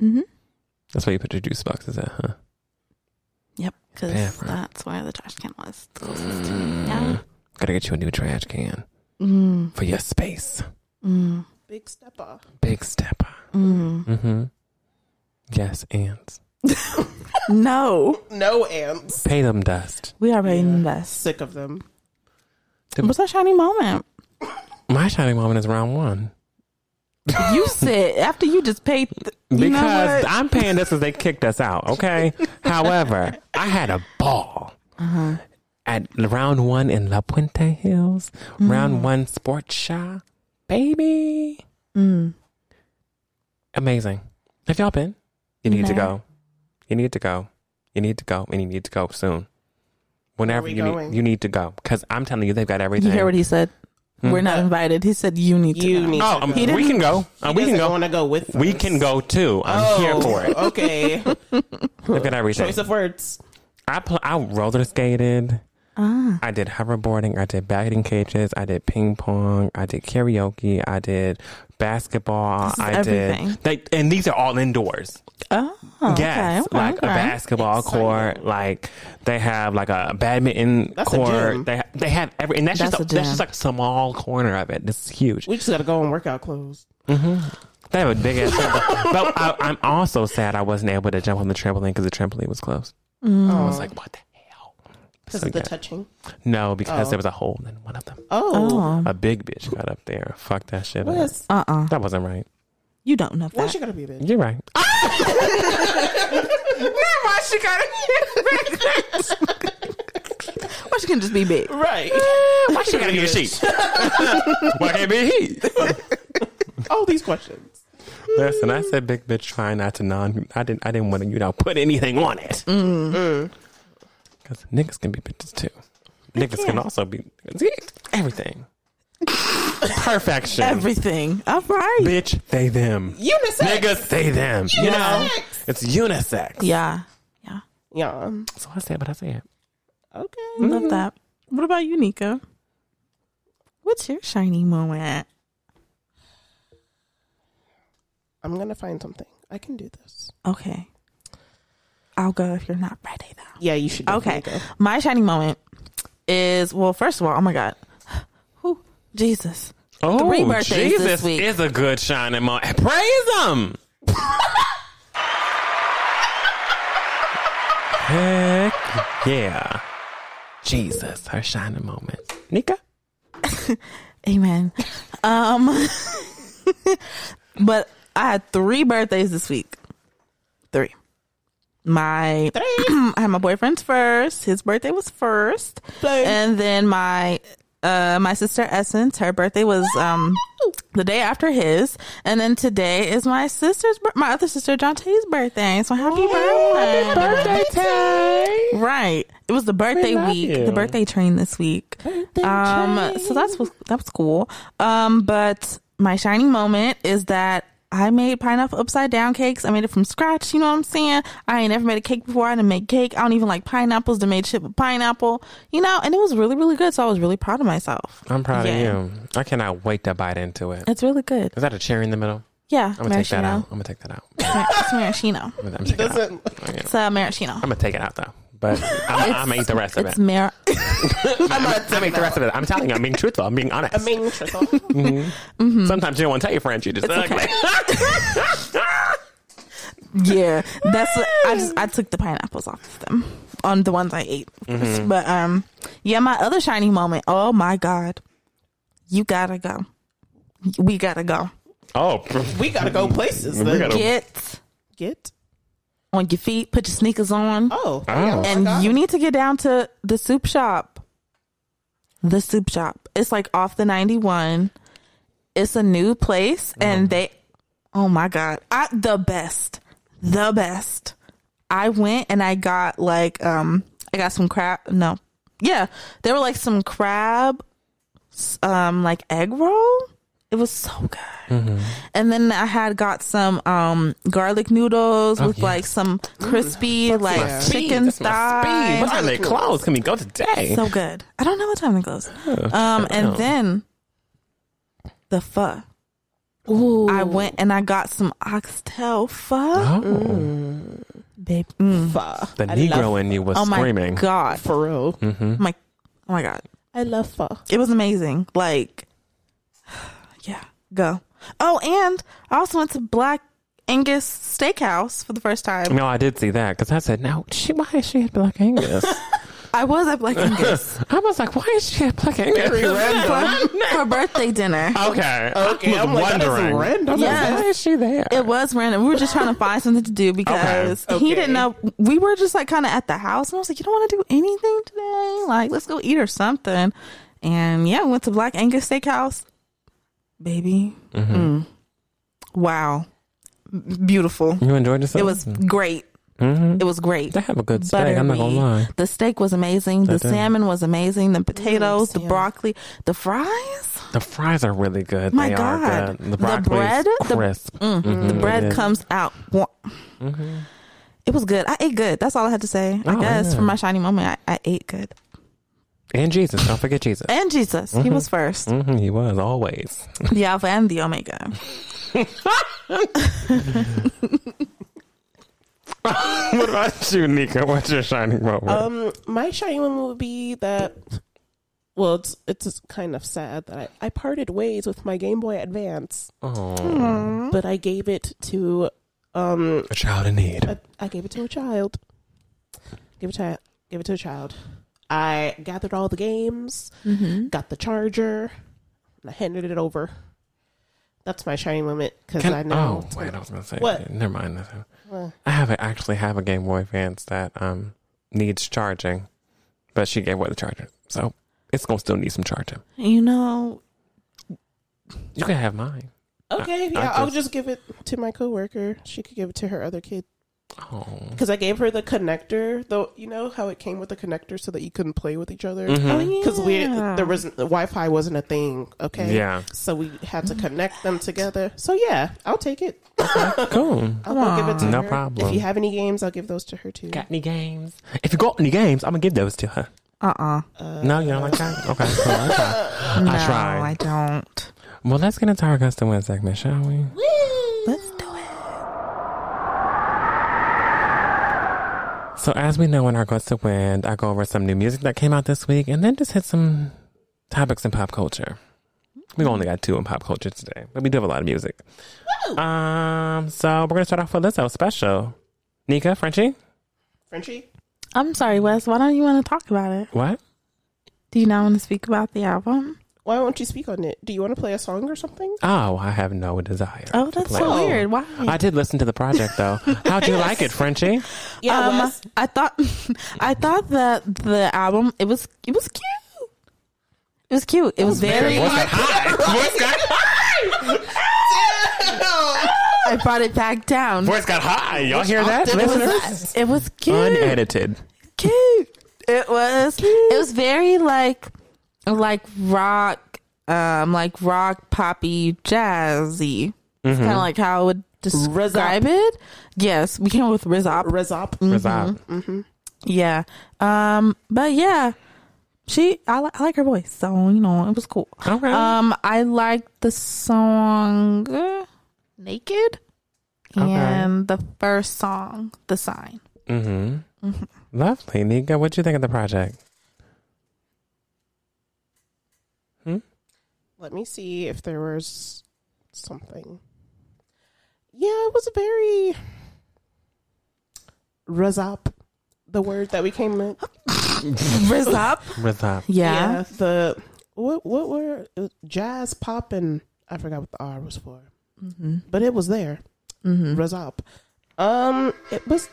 Mm-hmm. That's why you put your juice boxes at, huh? Yep. Because that's where the trash can was. Mm. Yeah. Gotta get you a new trash can mm. for your space. Mm. Big stepper. Big stepper. Mm. Mm-hmm. Yes, ants. No. No ants. Pay them dust. We are paying yeah. them dust. Sick of them. What's our shiny moment? My shiny moment is round one. You said after you just paid. Th- you because I'm paying this because they kicked us out, okay? However, I had a ball uh-huh. at round one in La Puente Hills, mm. round one sports shop, baby. Mm. Amazing. Have y'all been? You need no. to go. You need to go. You need to go. And you need to go soon. Whenever you need, you need to go, because I'm telling you, they've got everything. You hear what he said? Mm-hmm. We're not invited. He said you need to. You go. Need oh, to um, go. We can go. Uh, we can go. Want to go with? Us. We can go too. I'm oh, here for it. Okay. Look at everything. Choice of words. I pl- I roller skated. Ah. I did hoverboarding. I did batting cages. I did ping pong. I did karaoke. I did basketball. I everything. did. They, and these are all indoors. Oh, yes, okay, like okay. a basketball it's court. So like they have like a badminton that's court. A they ha- they have every, and that's, that's just a, a that's just like a small corner of it. This is huge. We just gotta go in workout clothes. Mm-hmm. They have a big ass. But I, I'm also sad I wasn't able to jump on the trampoline because the trampoline was closed. Mm. I was like, what the hell? Because so, of the yeah. touching? No, because oh. there was a hole in one of them. Oh, a big bitch got up there. Fuck that shit. Uh uh-uh. uh. That wasn't right. You don't know that. Why she gotta be a bitch? You're right. Why she gotta be a bitch? Why she can just be big? Right. Why she gotta be a sheep? Why can't be he? All these questions. Listen, I said big bitch trying not to non. I didn't. I didn't want to. You know, put anything on it. Mm. Because niggas can be bitches too. They niggas can. can also be everything. Perfection. Everything. All right. Bitch, they, them. Unisex. Niggas, they, them. Unisex. You know? It's unisex. Yeah. Yeah. Yeah. So I said, but I said. Okay. Mm-hmm. Love that. What about you, Nika? What's your shiny moment? I'm going to find something. I can do this. Okay. I'll go if you're not ready, though. Yeah, you should. Okay. Go. My shiny moment is, well, first of all, oh my God. Jesus. Oh, three birthdays Jesus this week. Is a good shining moment. Praise him. Heck yeah. Jesus, her shining moment. Nika? Amen. Um, but I had three birthdays this week. Three. My three. I had my boyfriend's first. His birthday was first. Play. And then my uh, my sister Essence, her birthday was um, the day after his. And then today is my sister's my other sister Jonte's birthday. So happy oh, birthday. Happy birthday, Tay. Right. It was the birthday week, you. the birthday train this week. Birthday um train. So that's was that was cool. Um but my shining moment is that I made pineapple upside down cakes. I made it from scratch. You know what I'm saying? I ain't never made a cake before. I didn't make cake. I don't even like pineapples. They made shit with pineapple, you know, and it was really, really good. So I was really proud of myself. I'm proud yeah. of you. I cannot wait to bite into it. It's really good. Is that a cherry in the middle? Yeah. I'm going to take that out. I'm going to take that out. It's maraschino. I'm going to take it out. It's uh, maraschino. I'm going to take it out though. But I'm, I'm going to eat the rest of it. It's mar- I'm going to eat the rest of it. I'm telling you, I'm being truthful. I'm being honest. I'm being truthful. Mm-hmm. Mm-hmm. Sometimes you don't want to tell your friends. You just it's ugly. Okay. Yeah. That's what, I just I took the pineapples off of them. On the ones I ate. Mm-hmm. But um, yeah, my other shiny moment. Oh, my God. You got to go. We got to go. Oh. We got to go places. Then. We gotta- Get. Get. On your feet, put your sneakers on. Oh, oh and you need to get down to the soup shop. The soup shop. It's like off the ninety-one. It's a new place, mm. and they. Oh my God, I, the best, the best. I went and I got like um, I got some crab. No, yeah, there were like some crab, um, like egg roll. It was so good. Mm-hmm. And then I had got some um, garlic noodles oh, with yes. like some crispy mm, like yeah. chicken thigh. What time they close? Can we go today? So good. I don't know what time they close. Oh, um, and know. Then the pho. Ooh. I went and I got some oxtail pho. Oh. Mm. Babe. Mm. Pho. The I Negro in you was oh, screaming. Oh my God. For real. Mm-hmm. My, oh my God. I love pho. It was amazing. Like... Yeah, go. Oh, and I also went to Black Angus Steakhouse for the first time. No, I did see that because I said, "No, she, why is she at Black Angus?" I was at Black Angus. I was like, "Why is she at Black Angus?" Very random. For, for birthday dinner. Okay, okay. I was I'm wondering. Like, random. Yes. Like, why is she there? It was random. We were just trying to find something to do because okay. he okay. didn't know. We were just like kind of at the house, and I was like, "You don't want to do anything today? Like, let's go eat or something." And yeah, we went to Black Angus Steakhouse. Baby. Mm-hmm. Mm. Wow. Beautiful. You enjoyed yourself? It was great. Mm-hmm. It was great. They have a good steak. Buttery. I'm not going to lie. The steak was amazing. They the did. salmon was amazing. The potatoes, mm-hmm. the broccoli, the fries. The fries are really good. My they God. Are good. The broccoli is crisp. The, mm, mm-hmm. the bread comes out. Mm-hmm. It was good. I ate good. That's all I had to say. Oh, I guess yeah. for my shiny moment, I, I ate good. And Jesus. Don't forget Jesus. And Jesus. Mm-hmm. He was first. Mm-hmm. He was always. The Alpha and the Omega. What about you, Nika? What's your shining moment? Um, my shining moment would be that, well, it's it's kind of sad that I, I parted ways with my Game Boy Advance. Aww. But I gave it to... Um, a child in need. A, I gave it to a child. Give it to, give it to a child. I gathered all the games, mm-hmm. got the charger, and I handed it over. That's my shining moment because I know. Oh, wait, I was going to say. What? Never mind. What? I have a, actually have a Game Boy Advance that um, needs charging, but she gave away the charger. So it's going to still need some charging. You know. You can have mine. Okay. I, yeah, I'll just... just give it to my coworker. She could give it to her other kid. Because oh. I gave her the connector, though, you know how it came with the connector so that you couldn't play with each other. Mm-hmm. Oh yeah, because we there wasn't the Wi-Fi wasn't a thing. Okay, yeah, so we had to connect them together. So yeah, I'll take it. Okay. Cool. I'll Aww. give it to no her. No problem. If you have any games, I'll give those to her too. Got any games? If you got any games, I'm gonna give those to her. Uh-uh. Uh, no, you don't like that. Okay, cool. I no, I try. I don't. Well, let's get into our custom win segment, shall we? Woo! Let's do it. So as we know in our Ghost of Wind, I go over some new music that came out this week and then just hit some topics in pop culture. We only got two in pop culture today, but we do have a lot of music. Woo! Um, so we're gonna start off with Lizzo special. Nika, Frenchie, Frenchie. I'm sorry, Wes. Why don't you want to talk about it? What? Do you not want to speak about the album? Why won't you speak on it? Do you want to play a song or something? Oh, I have no desire. Oh, that's so weird. Why? I did listen to the project though. How'd you yes. like it, Frenchie? Yeah, um, Wes. I thought, I thought that the album it was it was cute. It was cute. It was very. What's that high? I brought it back down. Voice got high. Y'all Which hear that? Listeners? It was cute. Unedited. Cute. It was. Cute. It was very like, like rock, um, like rock, poppy, jazzy. Mm-hmm. It's kind of like how I would describe it. Yes, we came up with Rizop. Rizop. Mm-hmm. Rizop. Mm-hmm. Yeah. Um. But yeah. She, I, li- I like her voice, so you know it was cool. Okay. Um, I like the song uh, "Naked" okay. and the first song, "The Sign." Mm-hmm. Mm-hmm. Lovely, Nika. What do you think of the project? Hmm? Let me see if there was something. Yeah, it was a very Rizop, the word that we came in. Rizop, Rizop, yeah. yeah. The what? What were jazz, pop, and I forgot what the R was for, mm-hmm. but it was there. Mm-hmm. Rizop. Um, it was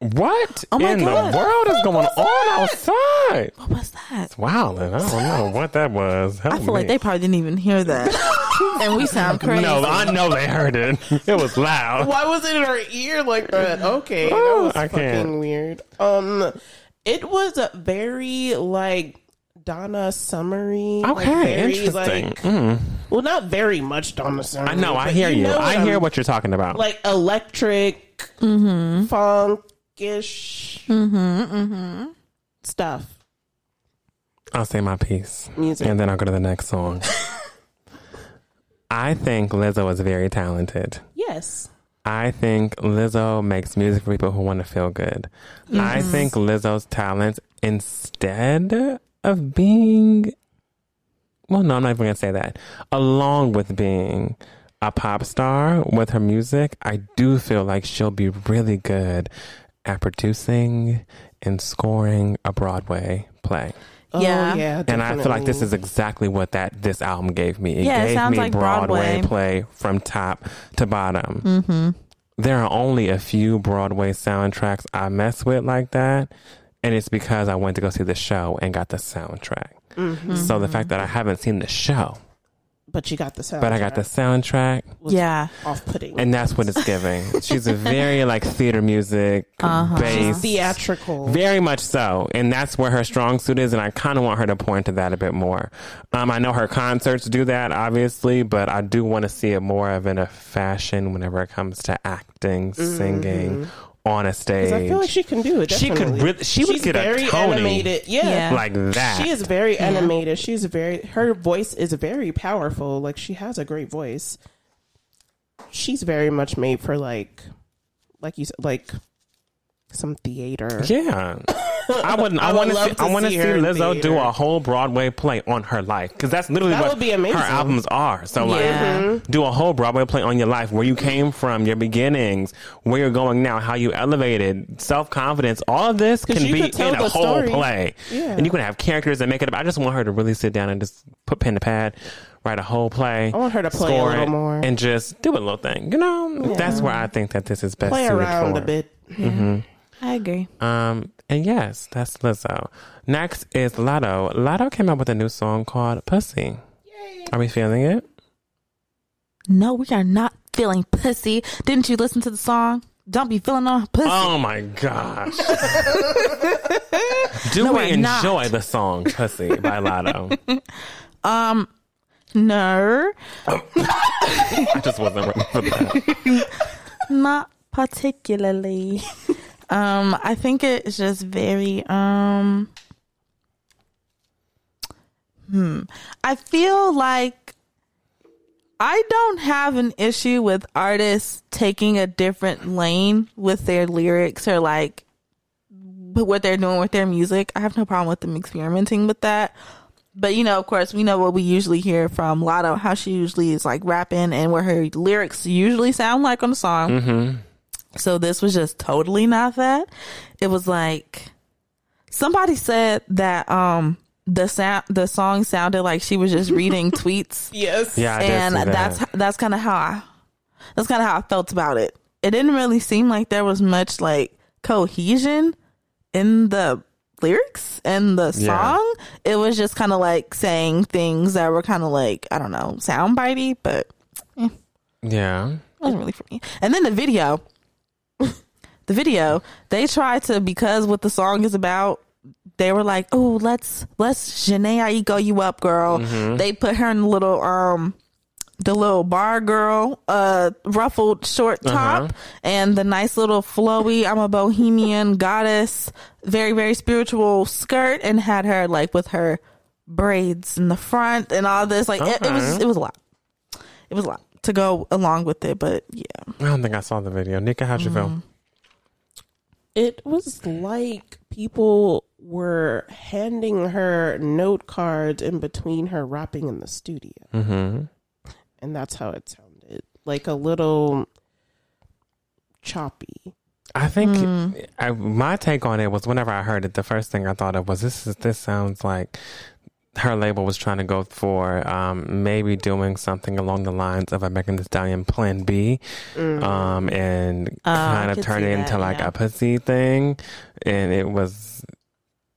what oh my in God. the world is what going on outside? What was that? Wow, I don't know what that was. Help I feel me. like they probably didn't even hear that, and we sound crazy. No, I know they heard it. It was loud. Why was it in our ear like that? Okay, oh, that was I fucking can't. weird. Um. It was a very like Donna Summery. Okay, like, very, interesting. Like, mm. Well, not very much Donna Summery. I know. I hear you. you. Know I what hear I'm, what you're talking about. Like electric, mm-hmm. funkish mm-hmm, mm-hmm. stuff. I'll say my piece, Music. and then I'll go to the next song. I think Lizzo is very talented. Yes. I think Lizzo makes music for people who want to feel good. Mm-hmm. I think Lizzo's talents, instead of being, well, no, I'm not even going to say that. Along with being a pop star with her music, I do feel like she'll be really good at producing and scoring a Broadway play. Yeah, oh, yeah, and definitely. I feel like this is exactly what that this album gave me. It yeah, gave it sounds me like Broadway, Broadway play from top to bottom. Mm-hmm. There are only a few Broadway soundtracks I mess with like that, and it's because I went to go see the show and got the soundtrack. Mm-hmm. So the fact that I haven't seen the show, but you got the soundtrack. But I got the soundtrack. Yeah, off-putting, and that's what it's giving. She's a very like theater music uh-huh. based, she's theatrical, very much so, and that's where her strong suit is. And I kind of want her to point to that a bit more. Um, I know her concerts do that, obviously, but I do want to see it more of in a fashion whenever it comes to acting, mm-hmm. singing. On a stage, I feel like she can do it. Definitely. She could. Really, she She's would get very a Tony animated. Yeah. yeah, like that. She is very yeah. animated. She's very. Her voice is very powerful. Like she has a great voice. She's very much made for like, like you like, some theater. Yeah, I wouldn't. I want to. I want to see, see Lizzo theater. do a whole Broadway play on her life because that's literally that what would be amazing. Her albums are. So like, yeah. do a whole Broadway play on your life, where you came from, your beginnings, where you're going now, how you elevated, self confidence. All of this can be in a whole story. play, yeah. and you can have characters that make it up. I just want her to really sit down and just put pen to pad. Write a whole play. I want her to play a little more. And just do a little thing. You know, yeah. that's where I think that this is best suited for. Play around a bit. Yeah. Mm-hmm. I agree. Um, and yes, that's Lizzo. Next is Latto. Latto came up with a new song called Pussy. Yay. Are we feeling it? No, we are not feeling pussy. Didn't you listen to the song? Don't be feeling on pussy. Oh my gosh. Do no, we enjoy not. the song Pussy by Latto? um... No. Oh. I just wasn't ready for that. Not particularly. Um, I think it's just very um Hmm. I feel like I don't have an issue with artists taking a different lane with their lyrics or like what they're doing with their music. I have no problem with them experimenting with that. But, you know, of course, we know what we usually hear from Latto, how she usually is, like, rapping and what her lyrics usually sound like on the song. Mm-hmm. So this was just totally not that. It was like, somebody said that um the sound the song sounded like she was just reading tweets. Yes. Yeah, I and did see that. that's that's kind of how I that's kind of how I felt about it. It didn't really seem like there was much like cohesion in the lyrics and the song. Yeah. It was just kind of like saying things that were kind of like, I don't know, soundbitey, but eh. Yeah, it wasn't really for me. And then the video. The video, they tried to, because what the song is about, they were like, oh, let's let's Jhené Aiko you up, girl. Mm-hmm. They put her in the little um the little bar girl uh ruffled short top, uh-huh, and the nice little flowy I'm a bohemian goddess, very very spiritual skirt, and had her like with her braids in the front and all this, like, okay. it, it was it was a lot it was a lot to go along with it, but yeah, I don't think I saw the video. Nika, how'd you mm-hmm. feel? It was like people were handing her note cards in between her rapping in the studio. Mm-hmm. And that's how it sounded. Like a little choppy. I think mm. I, my take on it was, whenever I heard it, the first thing I thought of was, this is, this sounds like her label was trying to go for um, maybe doing something along the lines of a Megan Thee Stallion Plan B, mm. um, and uh, kind of turn it into that, like yeah. a pussy thing, and it was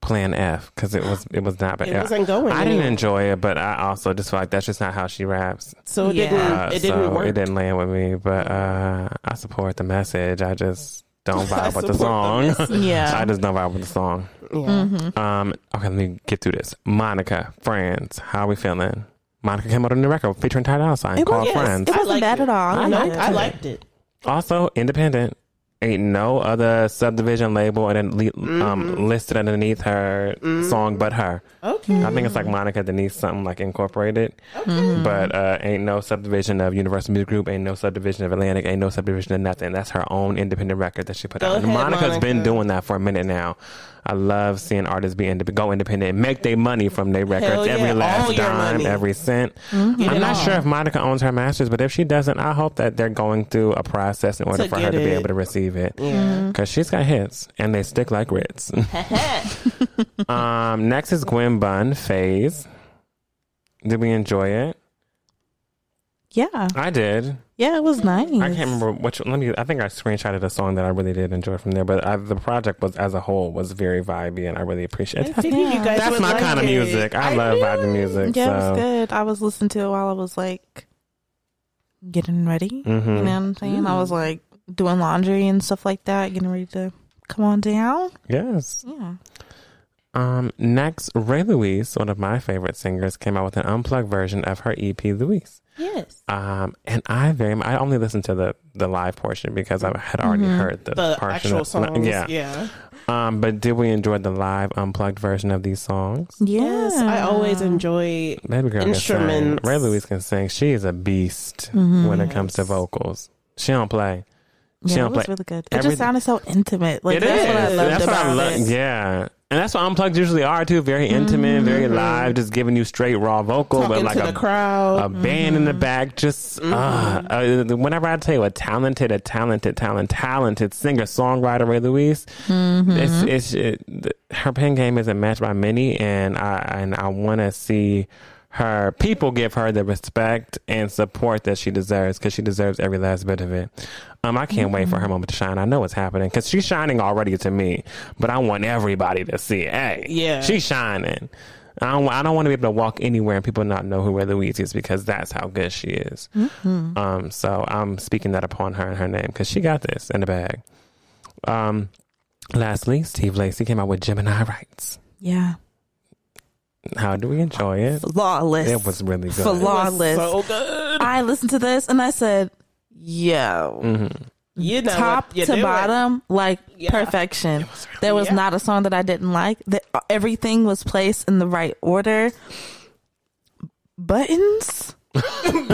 Plan F because it was it was not. But it wasn't going. I anymore. didn't enjoy it, but I also just feel like that's just not how she raps. So it yeah. didn't. Uh, it didn't so work. It didn't land with me. But uh, I support the message. I just don't vibe with the song. The yeah, I just don't vibe with the song. Yeah. Mm-hmm. Um, okay, let me get through this. Monica, Friends, how are we feeling? Monica came out on the record featuring Ty Dolla $ign called yes, Friends. It wasn't bad at all. I, I, liked, I liked it. Also, independent. Ain't no other subdivision label and um, mm-hmm. listed underneath her mm-hmm. song but her. Okay. I think it's like Monica Denise something like Incorporated. Okay. Mm-hmm. But uh, ain't no subdivision of Universal Music Group, ain't no subdivision of Atlantic, ain't no subdivision of nothing. That's her own independent record that she put out. And Monica's Monica. been doing that for a minute now. I love seeing artists be indep- go independent and make their money from their records. Yeah. Every last All dime, every cent. Mm-hmm. I'm not all. sure if Monica owns her masters, but if she doesn't, I hope that they're going through a process in order to for her to it. be able to receive it. Because yeah. she's got hits, and they stick like Ritz. um, next is Gwen Bunn, Phase. Did we enjoy it? Yeah. I did. Yeah, it was nice. I can't remember what. You, let me. I think I screenshotted a song that I really did enjoy from there. But I, the project was, as a whole, was very vibey, and I really appreciate it. I think you guys That's my like kind it. of music. I, I love vibey music. Yeah, so. It was good. I was listening to it while I was like getting ready. Mm-hmm. You know what I'm saying? Mm-hmm. I was like doing laundry and stuff like that, getting ready to come on down. Yes. Yeah. Um. Next, Ray Louise, one of my favorite singers, came out with an unplugged version of her E P, Louise. Yes. Um, and I very I only listened to the, the live portion because I had already mm-hmm. heard the, the portion actual of, songs. Yeah. yeah. Um, but did we enjoy the live unplugged version of these songs? Yes, yeah. I always enjoy Baby girl instruments. Ray Louise can sing. She is a beast mm-hmm. when yes. it comes to vocals. She don't play. She yeah, don't it play. was really good. It Everything. just sounded so intimate. Like, it that's is. What I loved that's about what I love. It. Yeah. And that's what unplugged usually are too. Very intimate, mm-hmm. very live, just giving you straight raw vocal. Talking but like to a the crowd, a mm-hmm. band in the back. Just mm-hmm. uh, uh, whenever I tell you a talented, a talented, talent, talented singer songwriter Ray Louise, mm-hmm. it's, it's it, her pen game isn't matched by many, and I and I want to see her people give her the respect and support that she deserves, because she deserves every last bit of it. Um, I can't mm-hmm. wait for her moment to shine. I know it's happening because she's shining already to me, but I want everybody to see it. Hey, yeah, she's shining. I don't, I don't want to be able to walk anywhere and people not know who Ray Louise is, because that's how good she is. Mm-hmm. Um, so I'm speaking that upon her in her name, because she got this in the bag. Um, lastly, Steve Lacy came out with Gemini Rights. Yeah. How do we enjoy it? Flawless. It was really good. Flawless. It was so good. I listened to this and I said, yo. Mm-hmm. You know, top to doing. bottom, like yeah. perfection. Was really, there was yeah. not a song that I didn't like. The, everything was placed in the right order. Buttons. buttons,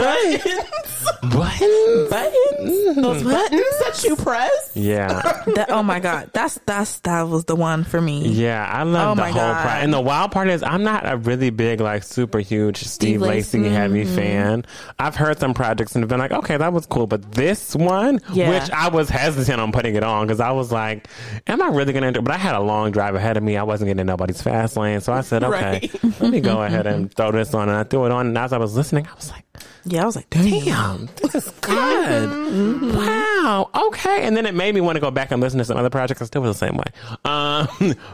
buttons, buttons, those buttons that you press. Yeah. That, oh my God, that's that's that was the one for me. Yeah, I love oh the whole God. Part. And the wild part is, I'm not a really big, like, super huge Steve, Steve Lacy mm-hmm. heavy fan. I've heard some projects and have been like, okay, that was cool, but this one, yeah. which I was hesitant on putting it on because I was like, am I really gonna? But I had a long drive ahead of me. I wasn't getting nobody's fast lane, so I said, okay, right. let me go ahead and throw this on. And I threw it on, and as I was listening, I was like, yeah, I was like, damn, damn this is good. Mm-hmm. Wow. Okay. And then it made me want to go back and listen to some other projects. I still was the same way. Um,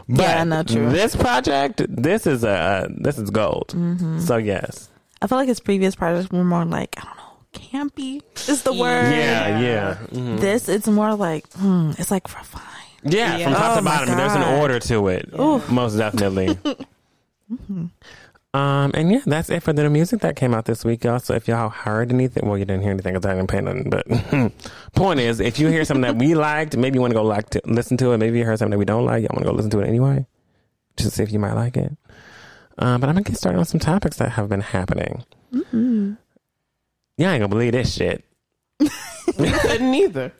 but yeah, not true. This project, this is a, this is gold. Mm-hmm. So yes. I feel like his previous projects were more like, I don't know, campy is the word. Yeah, yeah. Mm-hmm. This, it's more like, hmm, it's like refined. Yeah, yeah. From top oh to bottom. God. There's an order to it. Ooh. Most definitely. Mm-hmm. Um, and yeah, that's it for the music that came out this week, y'all. So if y'all heard anything, well, you didn't hear anything because I didn't pay nothing, but point is, if you hear something that we liked, maybe you want to go like to listen to it. Maybe you heard something that we don't like, y'all want to go listen to it anyway, just to see if you might like it. Um, but I'm going to get started on some topics that have been happening. Mm-hmm. Y'all ain't going to believe this shit. Couldn't either.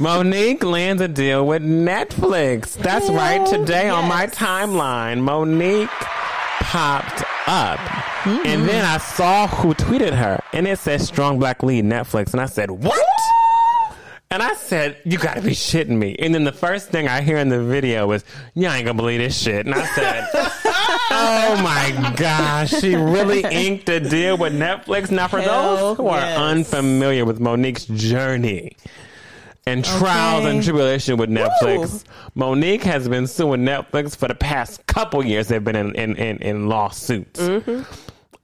Monique lands a deal with Netflix. That's Hell, right. Today yes. on my timeline, Monique popped up. Mm-hmm. And then I saw who tweeted her. And it said, strong black lead, Netflix. And I said, what? And I said, you got to be shitting me. And then the first thing I hear in the video was, you ain't going to believe this shit. And I said, oh my gosh, she really inked a deal with Netflix. Now, for Hell, those who yes. are unfamiliar with Monique's journey and trials okay. and tribulation with Netflix, Woo. Monique has been suing Netflix for the past couple years. They've been in, in, in, in lawsuits. Mm-hmm.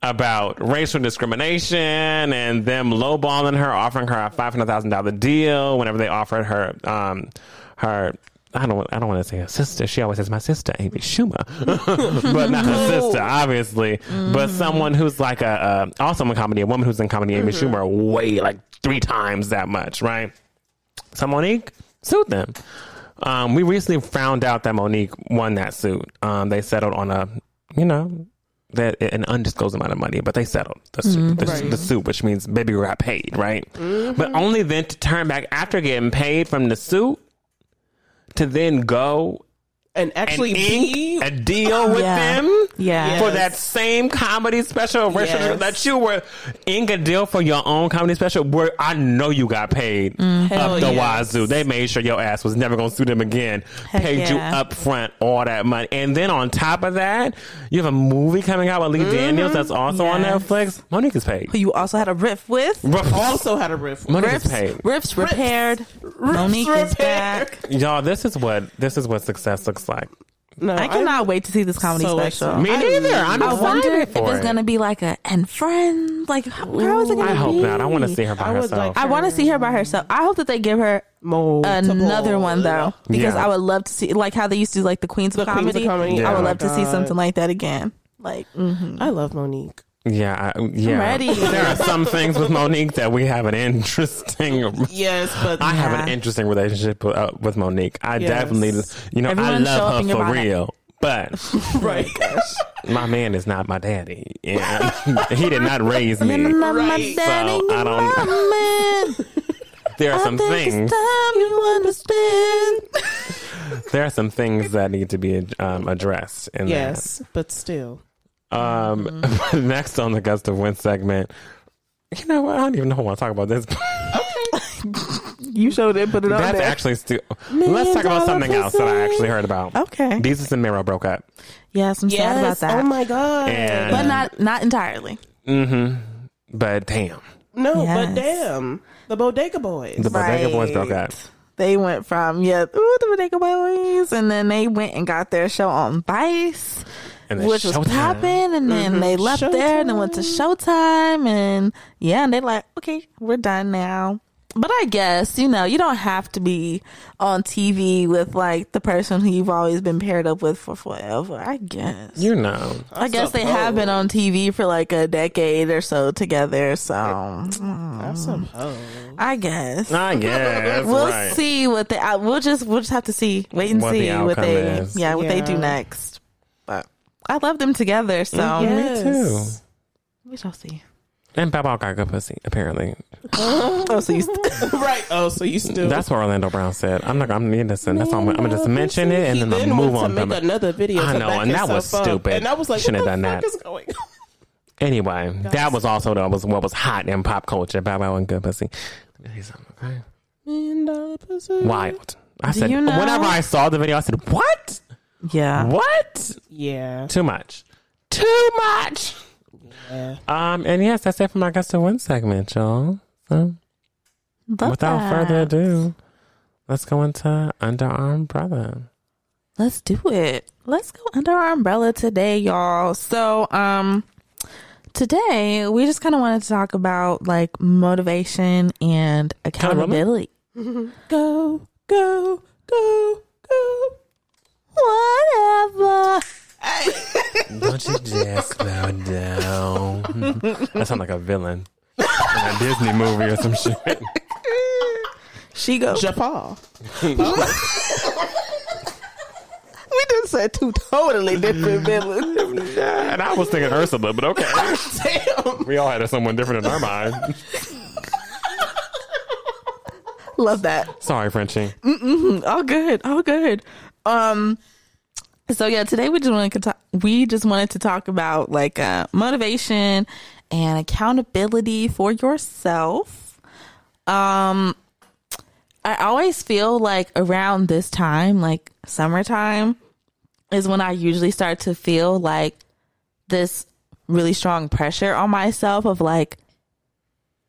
About racial discrimination and them lowballing her, offering her a five hundred thousand dollar deal whenever they offered her um, her I don't I don't want to say her sister. She always says my sister, Amy Schumer, but not her sister, obviously. Mm-hmm. But someone who's like a, a also in comedy, a woman who's in comedy, Amy mm-hmm. Schumer, way like three times that much, right? So Monique sued them. Um, we recently found out that Monique won that suit. Um, they settled on a you know. That an undisclosed amount of money, but they settled the suit, mm-hmm. the, right. the suit, which means baby, we got paid, right? Mm-hmm. But only then to turn back after getting paid from the suit to then go and actually and ink a deal with yeah. them yeah. for yes. that same comedy special yes. that you were ink a deal for your own comedy special where I know you got paid mm, up the yes. wazoo. They made sure your ass was never going to sue them again. Heck paid yeah. you up front all that money. And then on top of that, you have a movie coming out with Lee mm-hmm. Daniels that's also yes. on Netflix. Monique is paid. Who you also had a riff with. Riff. Also had a riff with. Monique riffs, is paid. Riffs repaired. Riffs Monique repaired. Is back. Y'all, this is what this is what success looks like. Like, no, I cannot I'm wait to see this comedy so special. Me neither. I'm I wonder if it's gonna be like a and friends. Like, how, how is it gonna I be? I hope not. I want to see her by I herself. Like her. I want to see her by herself. I hope that they give her Multiple. another one though, because yeah. I would love to see like how they used to do, like the Queens the of Queens Comedy. Of comedy. Yeah. I would oh love God. to see something like that again. Like, mm-hmm. I love Monique. Yeah, I, yeah. I'm ready. There are some things with Monique that we have an interesting. Yes, but I yeah. have an interesting relationship with, uh, with Monique. I yes. definitely, you know, Everyone I love her for real. It. But right. my man is not my daddy. Yeah, he did not raise me. You're not right. my daddy, so I don't. My man. There are I some things. You understand. There are some things that need to be um, addressed. In yes, that. But still. Um, mm-hmm. Next on the Gust of Wind segment, you know what? I don't even know who I want to talk about this. You showed it, put it on That's there. actually still. Let's talk about something else that I actually heard about. Okay, Jesus and Mero broke up. Yes, I'm yes. sad about that. Oh my God! And but not not entirely. Mm-hmm. But damn. No, yes. but damn. The Bodega Boys. The Bodega right. Boys broke up. They went from yeah, ooh, the Bodega Boys, and then they went and got their show on Vice. Which Showtime. was popping, and then mm-hmm. they left Showtime. there and then went to Showtime, and yeah, and they're like, okay, we're done now. But I guess, you know, you don't have to be on T V with like the person who you've always been paired up with for forever, I guess. You know. I, I guess suppose. They have been on T V for like a decade or so together, so. I suppose. I guess. I guess. We'll right. see what they, we'll just, we'll just have to see, wait and what see the what they, is. yeah, what yeah. they do next. But. I love them together, so yes. me too. We shall see. And Babau got good pussy, apparently. Oh, so you st- right? Oh, so you still? That's what Orlando Brown said. I'm not. I'm innocent. That's all. I'm, I'm gonna just mention it and then I'm move on. To make another video. I know, and that was stupid. And I was like, shouldn't have done that. What the fuck is going on? Anyway, guys. That was also that was what was hot in pop culture. Babau and good pussy. Let me tell you something, okay? Million dollar pussy. Wild. I Do said you know? Whenever I saw the video, I said, "What? Yeah. What? Yeah. Too much. Too much." Yeah. Um, and yes, that's it for my Guest of One segment, y'all. So, Love without that. further ado, let's go into Under Our Umbrella. Let's do it. Let's go under our umbrella today, y'all. So, um, today we just kind of wanted to talk about like motivation and accountability. Kind of go, go, go, go. Whatever. Don't you just slow down? That sounds like a villain in a Disney movie or some shit. She goes Japal. We just said two totally different villains, and I was thinking Ursula, but okay. Damn. We all had someone different in our mind. Love that. Sorry, Frenchie. Mm-mm. All good. All good. Um. So yeah, today we just wanted to we just wanted to talk about like uh, motivation and accountability for yourself. Um, I always feel like around this time, like summertime, is when I usually start to feel like this really strong pressure on myself of like,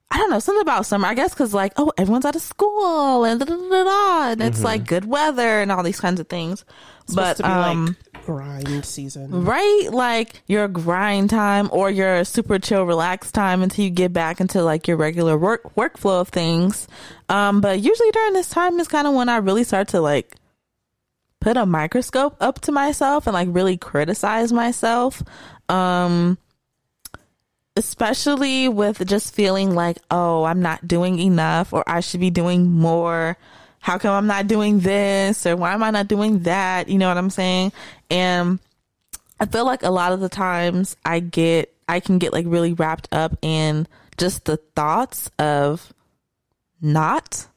I don't know, something about summer, I guess, because like, oh, everyone's out of school and da, da, da, da, and it's mm-hmm. like good weather and all these kinds of things. It's but supposed to be um, like grind season, right? Like your grind time or your super chill, relaxed time until you get back into like your regular work workflow of things. Um, but usually during this time is kind of when I really start to like put a microscope up to myself and like really criticize myself. Um, Especially with just feeling like, oh, I'm not doing enough or I should be doing more. How come I'm not doing this or why am I not doing that? You know what I'm saying? And I feel like a lot of the times I get, I can get like really wrapped up in just the thoughts of not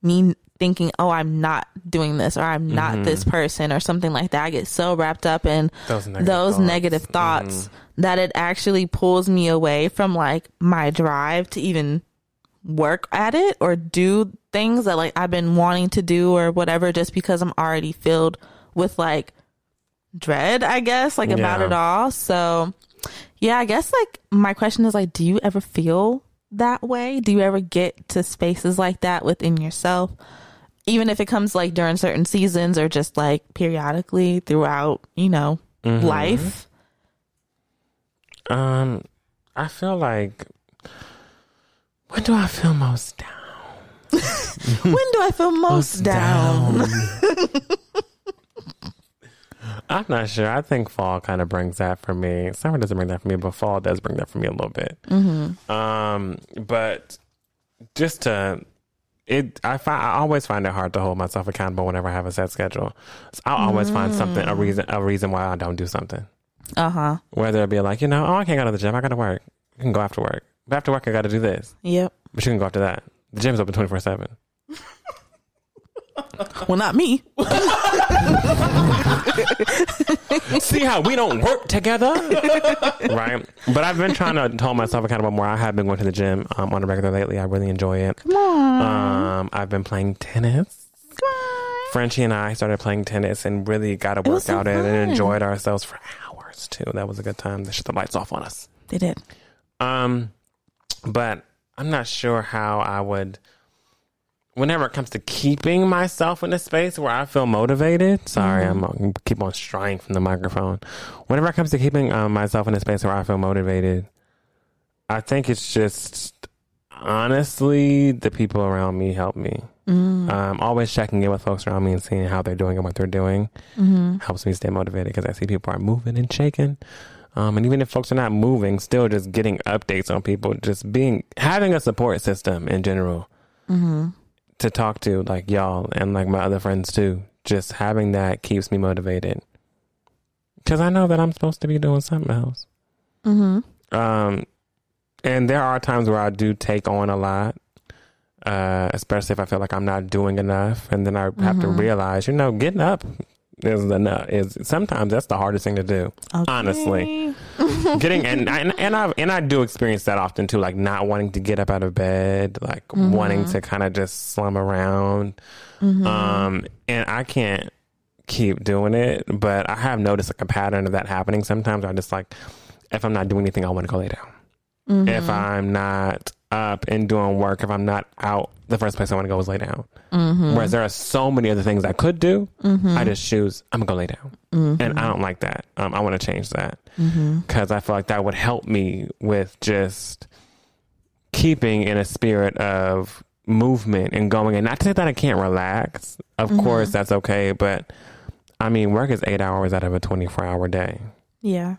me thinking, oh, I'm not doing this or I'm not mm-hmm. this person or something like that. I get so wrapped up in those negative those thoughts. Negative thoughts mm. that it actually pulls me away from like my drive to even work at it or do things that like I've been wanting to do or whatever, just because I'm already filled with like dread, I guess, like yeah. about it all. So yeah, I guess like my question is like, do you ever feel that way? Do you ever get to spaces like that within yourself? Even if it comes like during certain seasons or just like periodically throughout, you know, mm-hmm. life. Um, I feel like, when do I feel most down? When do I feel most, most down? down. I'm not sure. I think fall kind of brings that for me. Summer doesn't bring that for me, but fall does bring that for me a little bit. Mm-hmm. Um, but just to, it, I find I always find it hard to hold myself accountable whenever I have a set schedule. So I'll always mm. find something, a reason, a reason why I don't do something. Uh huh. Whether it be like, you know, oh, I can't go to the gym. I got to work. I can go after work. But after work, I got to do this. Yep. But you can go after that. The gym's open twenty-four seven. Well, not me. See how we don't work together? Right. But I've been trying to hold myself accountable more. I have been going to the gym um, on a regular lately. I really enjoy it. Come on. Um, I've been playing tennis. Come on. Frenchie and I started playing tennis and really got a workout in and enjoyed ourselves for hours too. That was a good time. They shut the lights off on us. They did. Um, but I'm not sure how I would, whenever it comes to keeping myself in a space where I feel motivated. Sorry, mm-hmm. I'm, I'm keep on straying from the microphone. Whenever it comes to keeping um, myself in a space where I feel motivated, I think it's just, honestly, the people around me help me. Mm. Um, always checking in with folks around me and seeing how they're doing and what they're doing mm-hmm. helps me stay motivated, because I see people are moving and shaking. Um, and even if folks are not moving, still just getting updates on people, just being having a support system in general mm-hmm. to talk to, like y'all and like my other friends too. Just having that keeps me motivated, because I know that I'm supposed to be doing something else. Mm-hmm. Um, And there are times where I do take on a lot, uh, especially if I feel like I'm not doing enough. And then I have mm-hmm. to realize, you know, getting up is enough. Is sometimes that's the hardest thing to do, okay. honestly. Getting and and and I and I do experience that often too, like not wanting to get up out of bed, like mm-hmm. wanting to kind of just slum around. Mm-hmm. Um, and I can't keep doing it, but I have noticed like a pattern of that happening. Sometimes I just like, if I'm not doing anything, I want to go lay down. Mm-hmm. If I'm not up and doing work, if I'm not out, the first place I want to go is lay down. Mm-hmm. Whereas there are so many other things I could do. Mm-hmm. I just choose, I'm going to go lay down. Mm-hmm. And I don't like that. Um, I want to change that because mm-hmm. I feel like that would help me with just keeping in a spirit of movement and going. And not to say that I can't relax. Of mm-hmm. course, that's okay. But I mean, work is eight hours out of a twenty-four hour day. Yeah.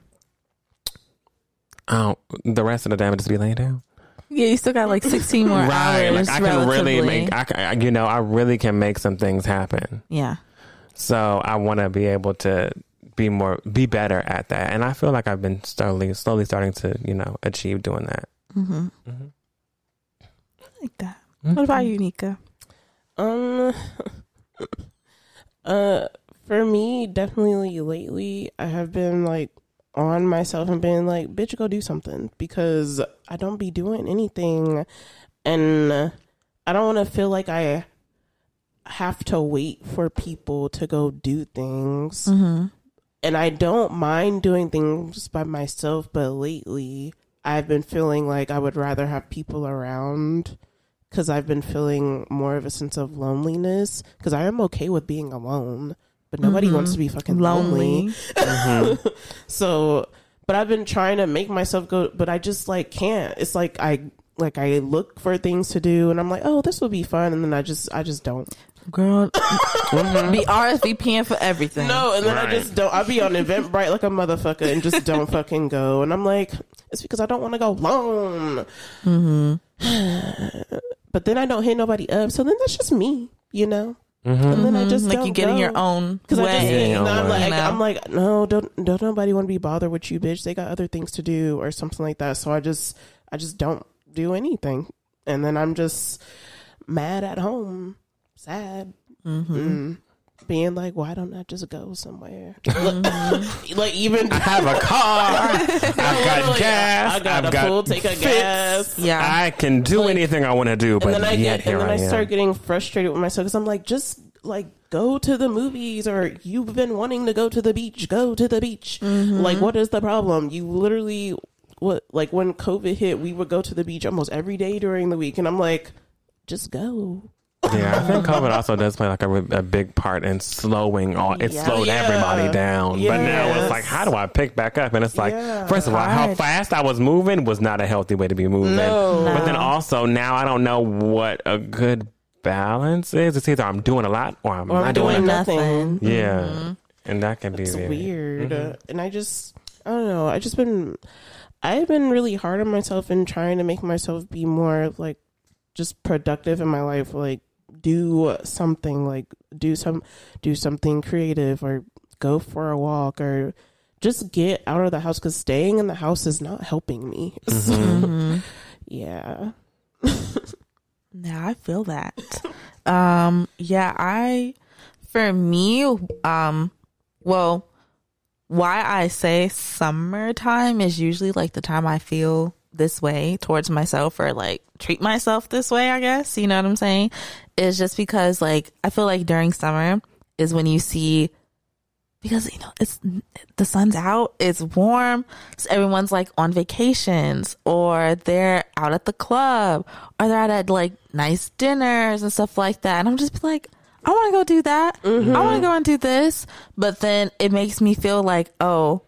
Oh, the rest of the day I'm just be laying down. Yeah, you still got like sixteen more right, hours. Like I can relatively. really make, I can, you know, I really can make some things happen. Yeah. So I want to be able to be more, be better at that, and I feel like I've been slowly, slowly starting to, you know, achieve doing that. Mm-hmm. Mm-hmm. I like that. Mm-hmm. What about you, Nika? Um. uh, for me, definitely lately, I have been like. on myself and being like, bitch, go do something, because I don't be doing anything, and I don't want to feel like I have to wait for people to go do things. Mm-hmm. And I don't mind doing things by myself, but lately I've been feeling like I would rather have people around, because I've been feeling more of a sense of loneliness, because I am okay with being alone. But nobody mm-hmm. wants to be fucking lonely. lonely. Mm-hmm. So, but I've been trying to make myself go, but I just like can't. It's like I like I look for things to do, and I'm like, oh, this will be fun, and then I just I just don't. Girl, mm-hmm. be R S V P'ing for everything. No, and then right. I just don't. I be on Eventbrite like a motherfucker and just don't fucking go. And I'm like, it's because I don't want to go alone. Mm-hmm. But then I don't hit nobody up, so then that's just me, you know. Mm-hmm. And then I just like don't you get go. in your own way. I just, yeah, you know, I'm, like, you know? I'm like, no, don't don't nobody want to be bothered with you, bitch. They got other things to do or something like that. So I just I just don't do anything, and then I'm just mad at home, sad, mm-hmm. mm. being like, why don't I just go somewhere? Mm-hmm. like even I have a car, I've got gas, I got I've a pool, take a gas. Yeah, I can do like, anything I want to do, but and then I yet get, here and then I, I start getting frustrated with myself because I'm like, just like go to the movies, or you've been wanting to go to the beach, go to the beach. Mm-hmm. Like, what is the problem? You literally, what like when COVID hit, we would go to the beach almost every day during the week, and I'm like, just go. Yeah, I think COVID also does play like a, a big part in slowing all. It yeah. slowed yeah. everybody down, yes. but now it's like, how do I pick back up? And it's like, yeah. first of all, right. how fast I was moving was not a healthy way to be moving. No. No. But then also now I don't know what a good balance is. It's either I'm doing a lot or I'm or not I'm doing, doing nothing. nothing. Yeah, mm-hmm. and that can That's be weird. Mm-hmm. Uh, and I just, I don't know. I just been, I've been really hard on myself and trying to make myself be more like just productive in my life, like. do something like do some do something creative, or go for a walk, or just get out of the house, because staying in the house is not helping me. Mm-hmm. So, yeah. Yeah, I feel that. Um yeah, I for me um well why I say summertime is usually like the time I feel this way towards myself, or like treat myself this way, I guess, you know what I'm saying? It's just because like I feel like during summer is when you see, because you know it's the sun's out, it's warm, so everyone's like on vacations, or they're out at the club, or they're out at like nice dinners and stuff like that, and I'm just like, I want to go do that. Mm-hmm. I want to go and do this, but then it makes me feel like, oh,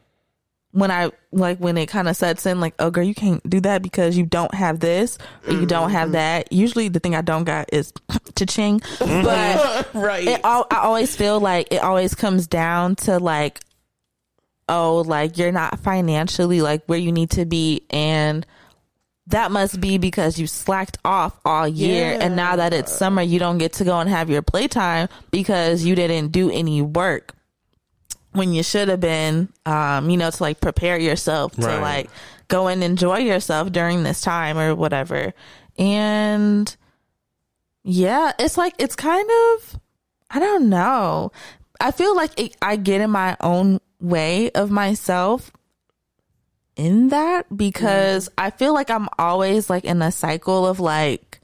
when I like when it kind of sets in, like, oh girl, you can't do that because you don't have this or you don't have that. Usually the thing I don't got is cha-ching, but right. it all, I always feel like it always comes down to like, oh, like you're not financially like where you need to be, and that must be because you slacked off all year, yeah. and now that it's summer, you don't get to go and have your playtime because you didn't do any work when you should have been, um, you know, to like prepare yourself right. to like go and enjoy yourself during this time or whatever. And yeah, it's like, it's kind of, I don't know. I feel like it, I get in my own way of myself in that, because I feel like I'm always like in a cycle of like,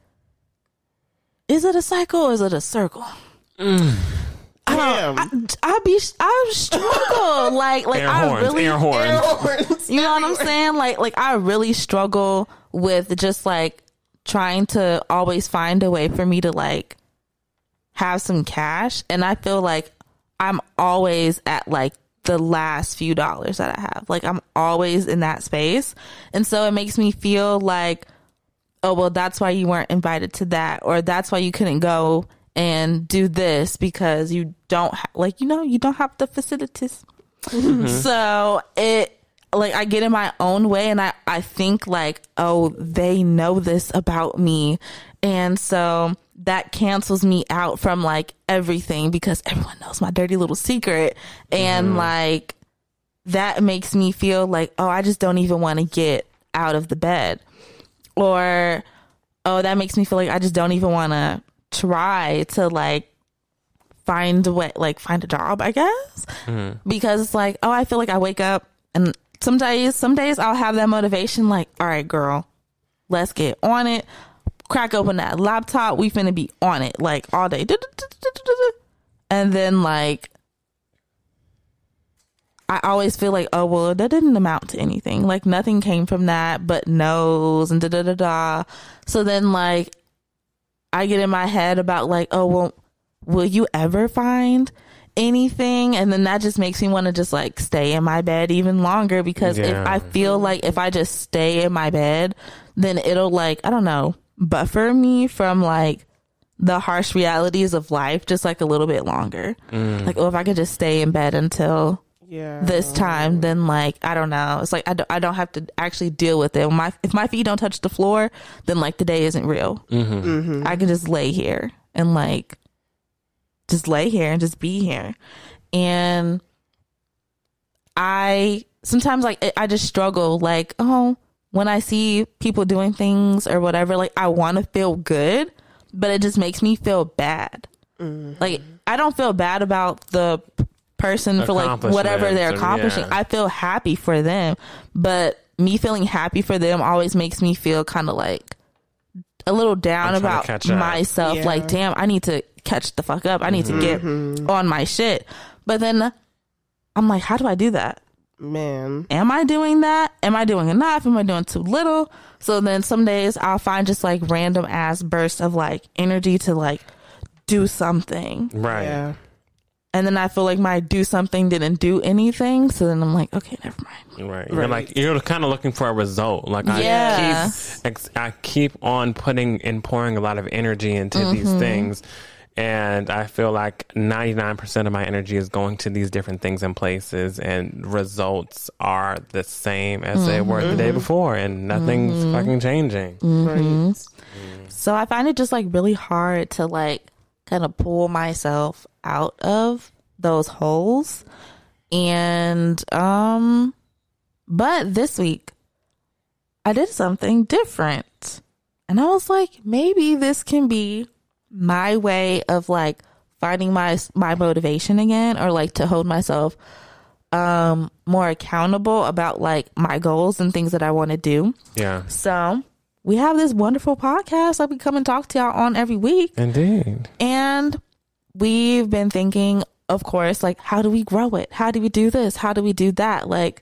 is it a cycle or is it a circle? Mm. Damn. I, I be I struggle like like air I horns, really air horns. Air horns you know what I'm saying? Like like I really struggle with just like trying to always find a way for me to like have some cash, and I feel like I'm always at like the last few dollars that I have. Like I'm always in that space, and so it makes me feel like, oh well, that's why you weren't invited to that, or that's why you couldn't go and do this because you don't ha- like you know you don't have the facilities. Mm-hmm. So it like I get in my own way, and I I think like, oh, they know this about me, and so that cancels me out from like everything because everyone knows my dirty little secret. And mm-hmm. like that makes me feel like, oh, I just don't even want to get out of the bed, or oh, that makes me feel like I just don't even want to try to like find a way, like find a job, I guess. Mm-hmm. Because it's like, oh, I feel like I wake up and some days, some days I'll have that motivation like, all right, girl, let's get on it. Crack open that laptop. We finna be on it like all day. And then like, I always feel like, oh, well, that didn't amount to anything. Like nothing came from that, but no's and da da da da. So then like, I get in my head about like, oh, well, will you ever find anything? And then that just makes me want to just like stay in my bed even longer, because yeah. if I feel like if I just stay in my bed, then it'll like, I don't know, buffer me from like the harsh realities of life just like a little bit longer. Mm. Like, oh, if I could just stay in bed until yeah. this time, then like, I don't know. It's like, I don't, I don't have to actually deal with it. When my, if my feet don't touch the floor, then like the day isn't real. Mm-hmm. Mm-hmm. I can just lay here and like, just lay here and just be here. And I sometimes like, I just struggle like, oh, when I see people doing things or whatever, like I want to feel good, but it just makes me feel bad. Mm-hmm. Like I don't feel bad about the person for like whatever they're accomplishing. Yeah. I feel happy for them, but me feeling happy for them always makes me feel kind of like a little down about myself. Yeah. Like, damn, I need to catch the fuck up. I need mm-hmm. to get mm-hmm. on my shit. But then I'm like, how do I do that? Man, am I doing that? Am I doing enough? Am I doing too little? So then some days I'll find just like random ass bursts of like energy to like do something. Right. Yeah. And then I feel like my do something didn't do anything. So then I'm like, okay, never mind. Right. right. You're like, you're kind of looking for a result. Like I yeah. keep, I keep on putting and pouring a lot of energy into mm-hmm. these things. And I feel like ninety-nine percent of my energy is going to these different things and places, and results are the same as mm-hmm. they were the day before, and nothing's mm-hmm. fucking changing. Mm-hmm. Right. Mm-hmm. So I find it just like really hard to like kind of pull myself out of those holes. And, um, but this week I did something different, and I was like, maybe this can be my way of like finding my my motivation again, or like to hold myself um more accountable about like my goals and things that I want to do. Yeah. So we have this wonderful podcast that we come and talk to y'all on every week. Indeed. And we've been thinking, of course, like, how do we grow it? How do we do this? How do we do that? Like,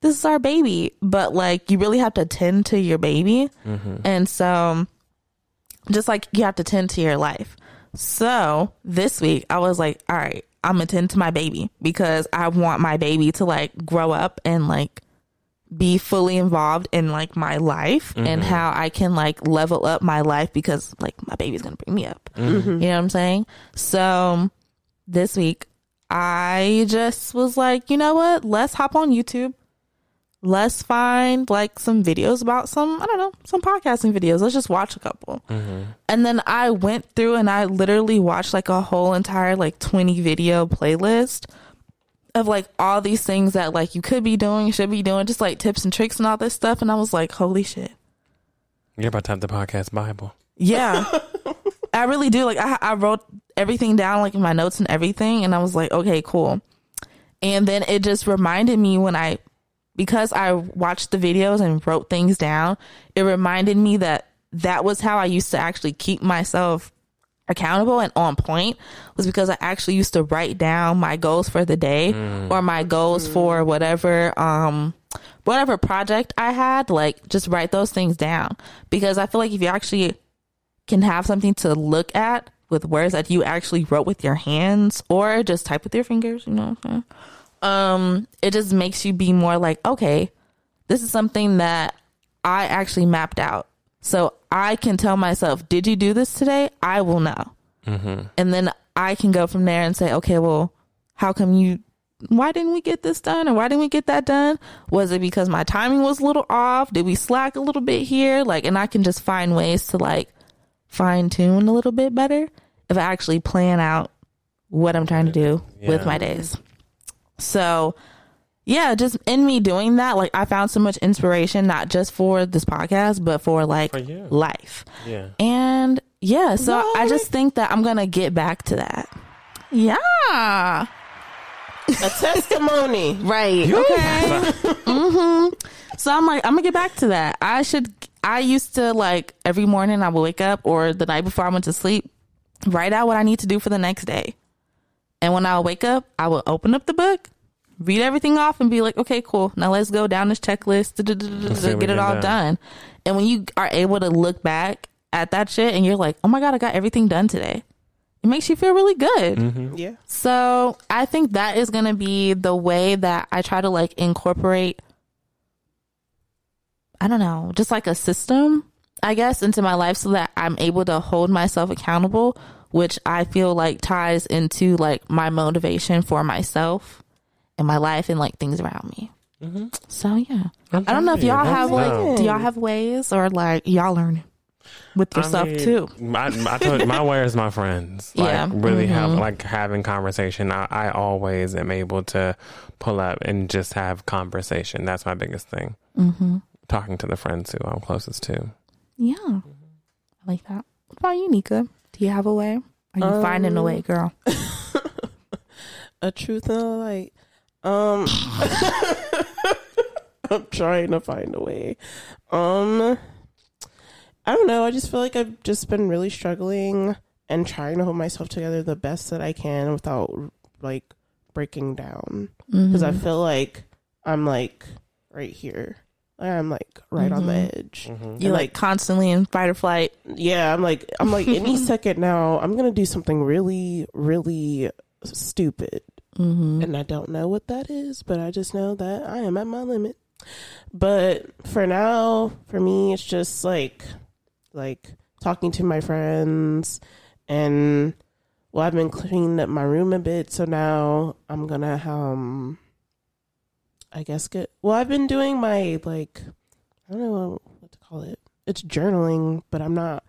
this is our baby, but like you really have to tend to your baby. Mm-hmm. And so just like you have to tend to your life. So this week I was like, all right, I'm gonna tend to my baby, because I want my baby to like grow up and like be fully involved in like my life mm-hmm. and how I can like level up my life, because like my baby's gonna bring me up. Mm-hmm. You know what I'm saying? So this week I just was like, you know what? Let's hop on YouTube. Let's find like some videos about some, I don't know, some podcasting videos. Let's just watch a couple. Mm-hmm. And then I went through and I literally watched like a whole entire like twenty video playlist of like all these things that like you could be doing, should be doing, just like tips and tricks and all this stuff. And I was like, holy shit. You're about to have the podcast Bible. Yeah. I really do. Like I, I wrote everything down, like in my notes and everything. And I was like, okay, cool. And then it just reminded me when I, because I watched the videos and wrote things down, it reminded me that that was how I used to actually keep myself accountable and on point, was because I actually used to write down my goals for the day mm. or my goals mm. for whatever, um, whatever project I had, like just write those things down, because I feel like if you actually can have something to look at with words that you actually wrote with your hands or just type with your fingers, you know, um, it just makes you be more like, okay, this is something that I actually mapped out. So I can tell myself, did you do this today? I will know. Mm-hmm. And then I can go from there and say, okay, well, how come you, why didn't we get this done? Or why didn't we get that done? Was it because my timing was a little off? Did we slack a little bit here? Like, and I can just find ways to like fine tune a little bit better if I actually plan out what I'm trying to do yeah. with my days. So yeah, just in me doing that, like I found so much inspiration, not just for this podcast, but for like for life. Yeah. And yeah, so what? I just think that I'm going to get back to that. Yeah. A testimony. Right. You okay. mm-hmm. So I'm like, I'm going to get back to that. I should, I used to like every morning I would wake up or the night before I went to sleep, write out what I need to do for the next day. And when I would wake up, I would open up the book, read everything off and be like, okay, cool. Now let's go down this checklist, get it all done. And when you are able to look back at that shit and you're like, oh my God, I got everything done today. It makes you feel really good. Mm-hmm. Yeah. So I think that is going to be the way that I try to like incorporate, I don't know, just like a system, I guess, into my life so that I'm able to hold myself accountable, which I feel like ties into like my motivation for myself. In my life and like things around me. Mm-hmm. So yeah, I'm I don't know if y'all have like, no. do y'all have ways or like y'all learn with yourself I mean, too? I, I told, my way is my friends. Like, yeah, really mm-hmm. have like having conversation. I, I always am able to pull up and just have conversation. That's my biggest thing. Mm-hmm. Talking to the friends who I'm closest to. Yeah, mm-hmm. I like that. What about you, Nika? Do you have a way? Are you um, finding a way, girl? A truth and a light. Um, I'm trying to find a way. Um, I don't know. I just feel like I've just been really struggling and trying to hold myself together the best that I can without like breaking down. Because mm-hmm. I feel like I'm like right here. I'm like right mm-hmm. on the edge. Mm-hmm. You're like, like constantly in fight or flight. Yeah, I'm like I'm like any second now I'm gonna do something really, really stupid. Mm-hmm. And I don't know what that is, but I just know that I am at my limit. But for now, for me, it's just like, like talking to my friends and well, I've been cleaning up my room a bit. So now I'm going to, um, I guess get, well, I've been doing my, like, I don't know what to call it. It's journaling, but I'm not.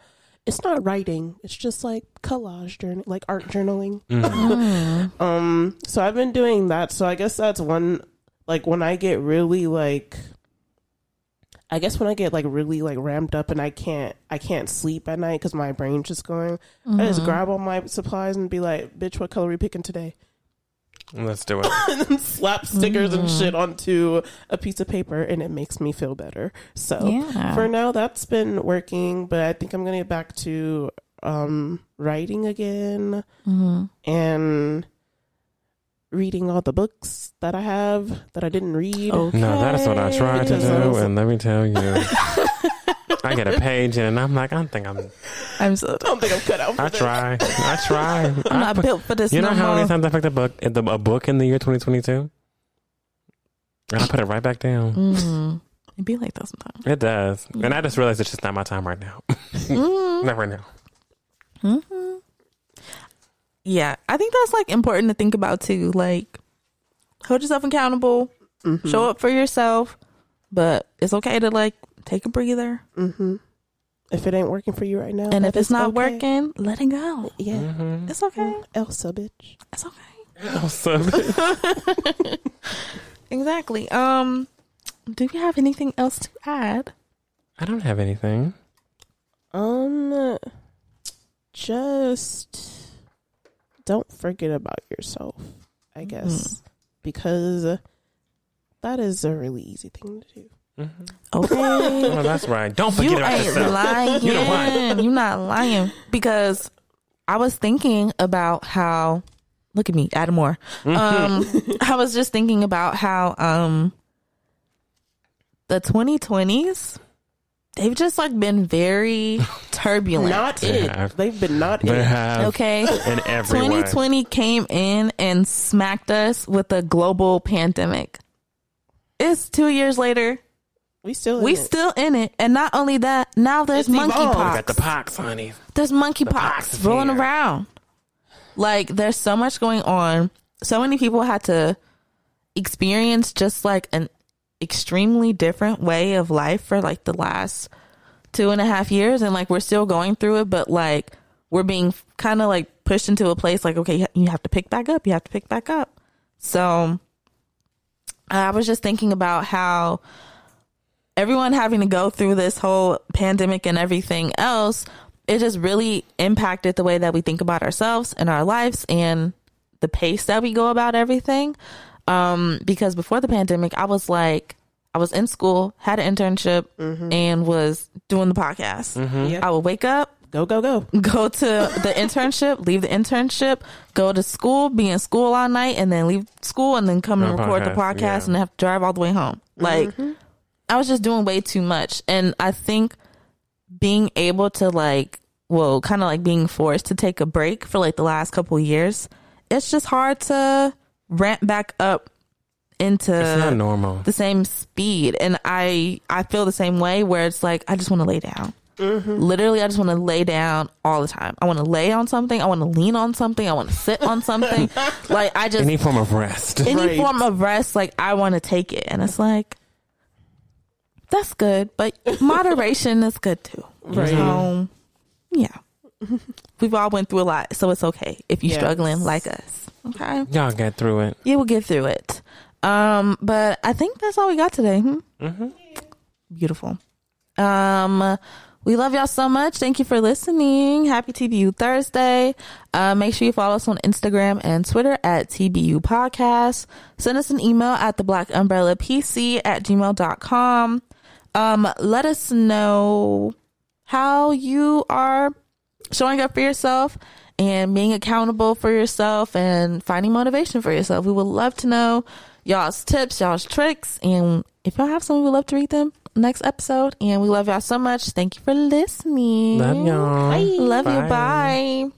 It's not writing. It's just like collage journal, like art journaling. Mm. um, so I've been doing that. So I guess that's one, like when I get really like, I guess when I get like really like ramped up and I can't, I can't sleep at night because my brain's just going, mm-hmm. I just grab all my supplies and be like, bitch, what color are we picking today? Let's do it. And then slap stickers mm. and shit onto a piece of paper and it makes me feel better. So yeah. for now that's been working, but I think I'm going to get back to um, writing again mm-hmm. and reading all the books that I have that I didn't read. Okay. No, that's what I tried to do. And let me tell you, I get a page in and I'm like, I don't think I'm, I'm so, I don't think I'm cut out for I this. try. I try. I'm I not put, built for this. You know no how more. many times I picked a book, a book in the year twenty twenty-two? And I put it right back down. Mm-hmm. It be like that sometimes. It does. Yeah. And I just realized it's just not my time right now. Mm-hmm. Not right now. Mm-hmm. Yeah. I think that's like important to think about too. Like hold yourself accountable, mm-hmm. show up for yourself, but it's okay to like take a breather. Mm-hmm. If it ain't working for you right now, and if it's not okay. working, let it go. Yeah, mm-hmm. it's okay. Elsa, bitch, it's okay. Awesome. Exactly. Um, do you have anything else to add? I don't have anything. Um, just don't forget about yourself, I guess, mm-hmm. because that is a really easy thing to do. Mm-hmm. Okay. Well, that's right. Don't forget you about ain't yourself. Lying. You don't lie. You're not lying, because I was thinking about how. Look at me, Adam Moore. Mm-hmm. Um, I was just thinking about how um, the twenty twenties, they've just like been very turbulent. Not they it. Have. They've been not they it. Have okay. In every twenty twenty way. Came in and smacked us with a global pandemic. It's two years later. We still in we it. still in it, and not only that, now there's monkeypox. The pox, honey. There's monkeypox rolling here. Around. Like, there's so much going on. So many people had to experience just like an extremely different way of life for like the last two and a half years, and like we're still going through it, but like we're being kind of like pushed into a place like, okay, you have to pick back up. You have to pick back up. So I was just thinking about how everyone having to go through this whole pandemic and everything else, it just really impacted the way that we think about ourselves and our lives and the pace that we go about everything. Um, because before the pandemic, I was like, I was in school, had an internship, mm-hmm. and was doing the podcast. Mm-hmm. Yep. I would wake up, go, go, go, go to the internship, leave the internship, go to school, be in school all night, and then leave school and then come no and record podcast, the podcast yeah. and have to drive all the way home. Like, mm-hmm. I was just doing way too much. And I think being able to like, well, kind of like being forced to take a break for like the last couple of years, it's just hard to ramp back up into it's not normal. The same speed. And I, I feel the same way where it's like, I just want to lay down. Mm-hmm. Literally, I just want to lay down all the time. I want to lay on something. I want to lean on something. I want to sit on something. Like, I just... Any form of rest. Any right. form of rest, like, I want to take it. And it's like, that's good, but moderation is good too. Right. So, yeah. We've all went through a lot, so it's okay if you're yes. struggling like us. Okay? Y'all get through it. Yeah, we'll get through it. Um, but I think that's all we got today. Hmm? Mm-hmm. Beautiful. Um... We love y'all so much. Thank you for listening. Happy T B U Thursday. Uh, make sure you follow us on Instagram and Twitter at T B U Podcast. Send us an email at the black umbrella p c at gmail dot com. Um, let us know how you are showing up for yourself and being accountable for yourself and finding motivation for yourself. We would love to know y'all's tips, y'all's tricks. And if y'all have some, we would love to read them. Next episode, and we love y'all so much. Thank you for listening. Love y'all. Bye. Love bye. You. Bye.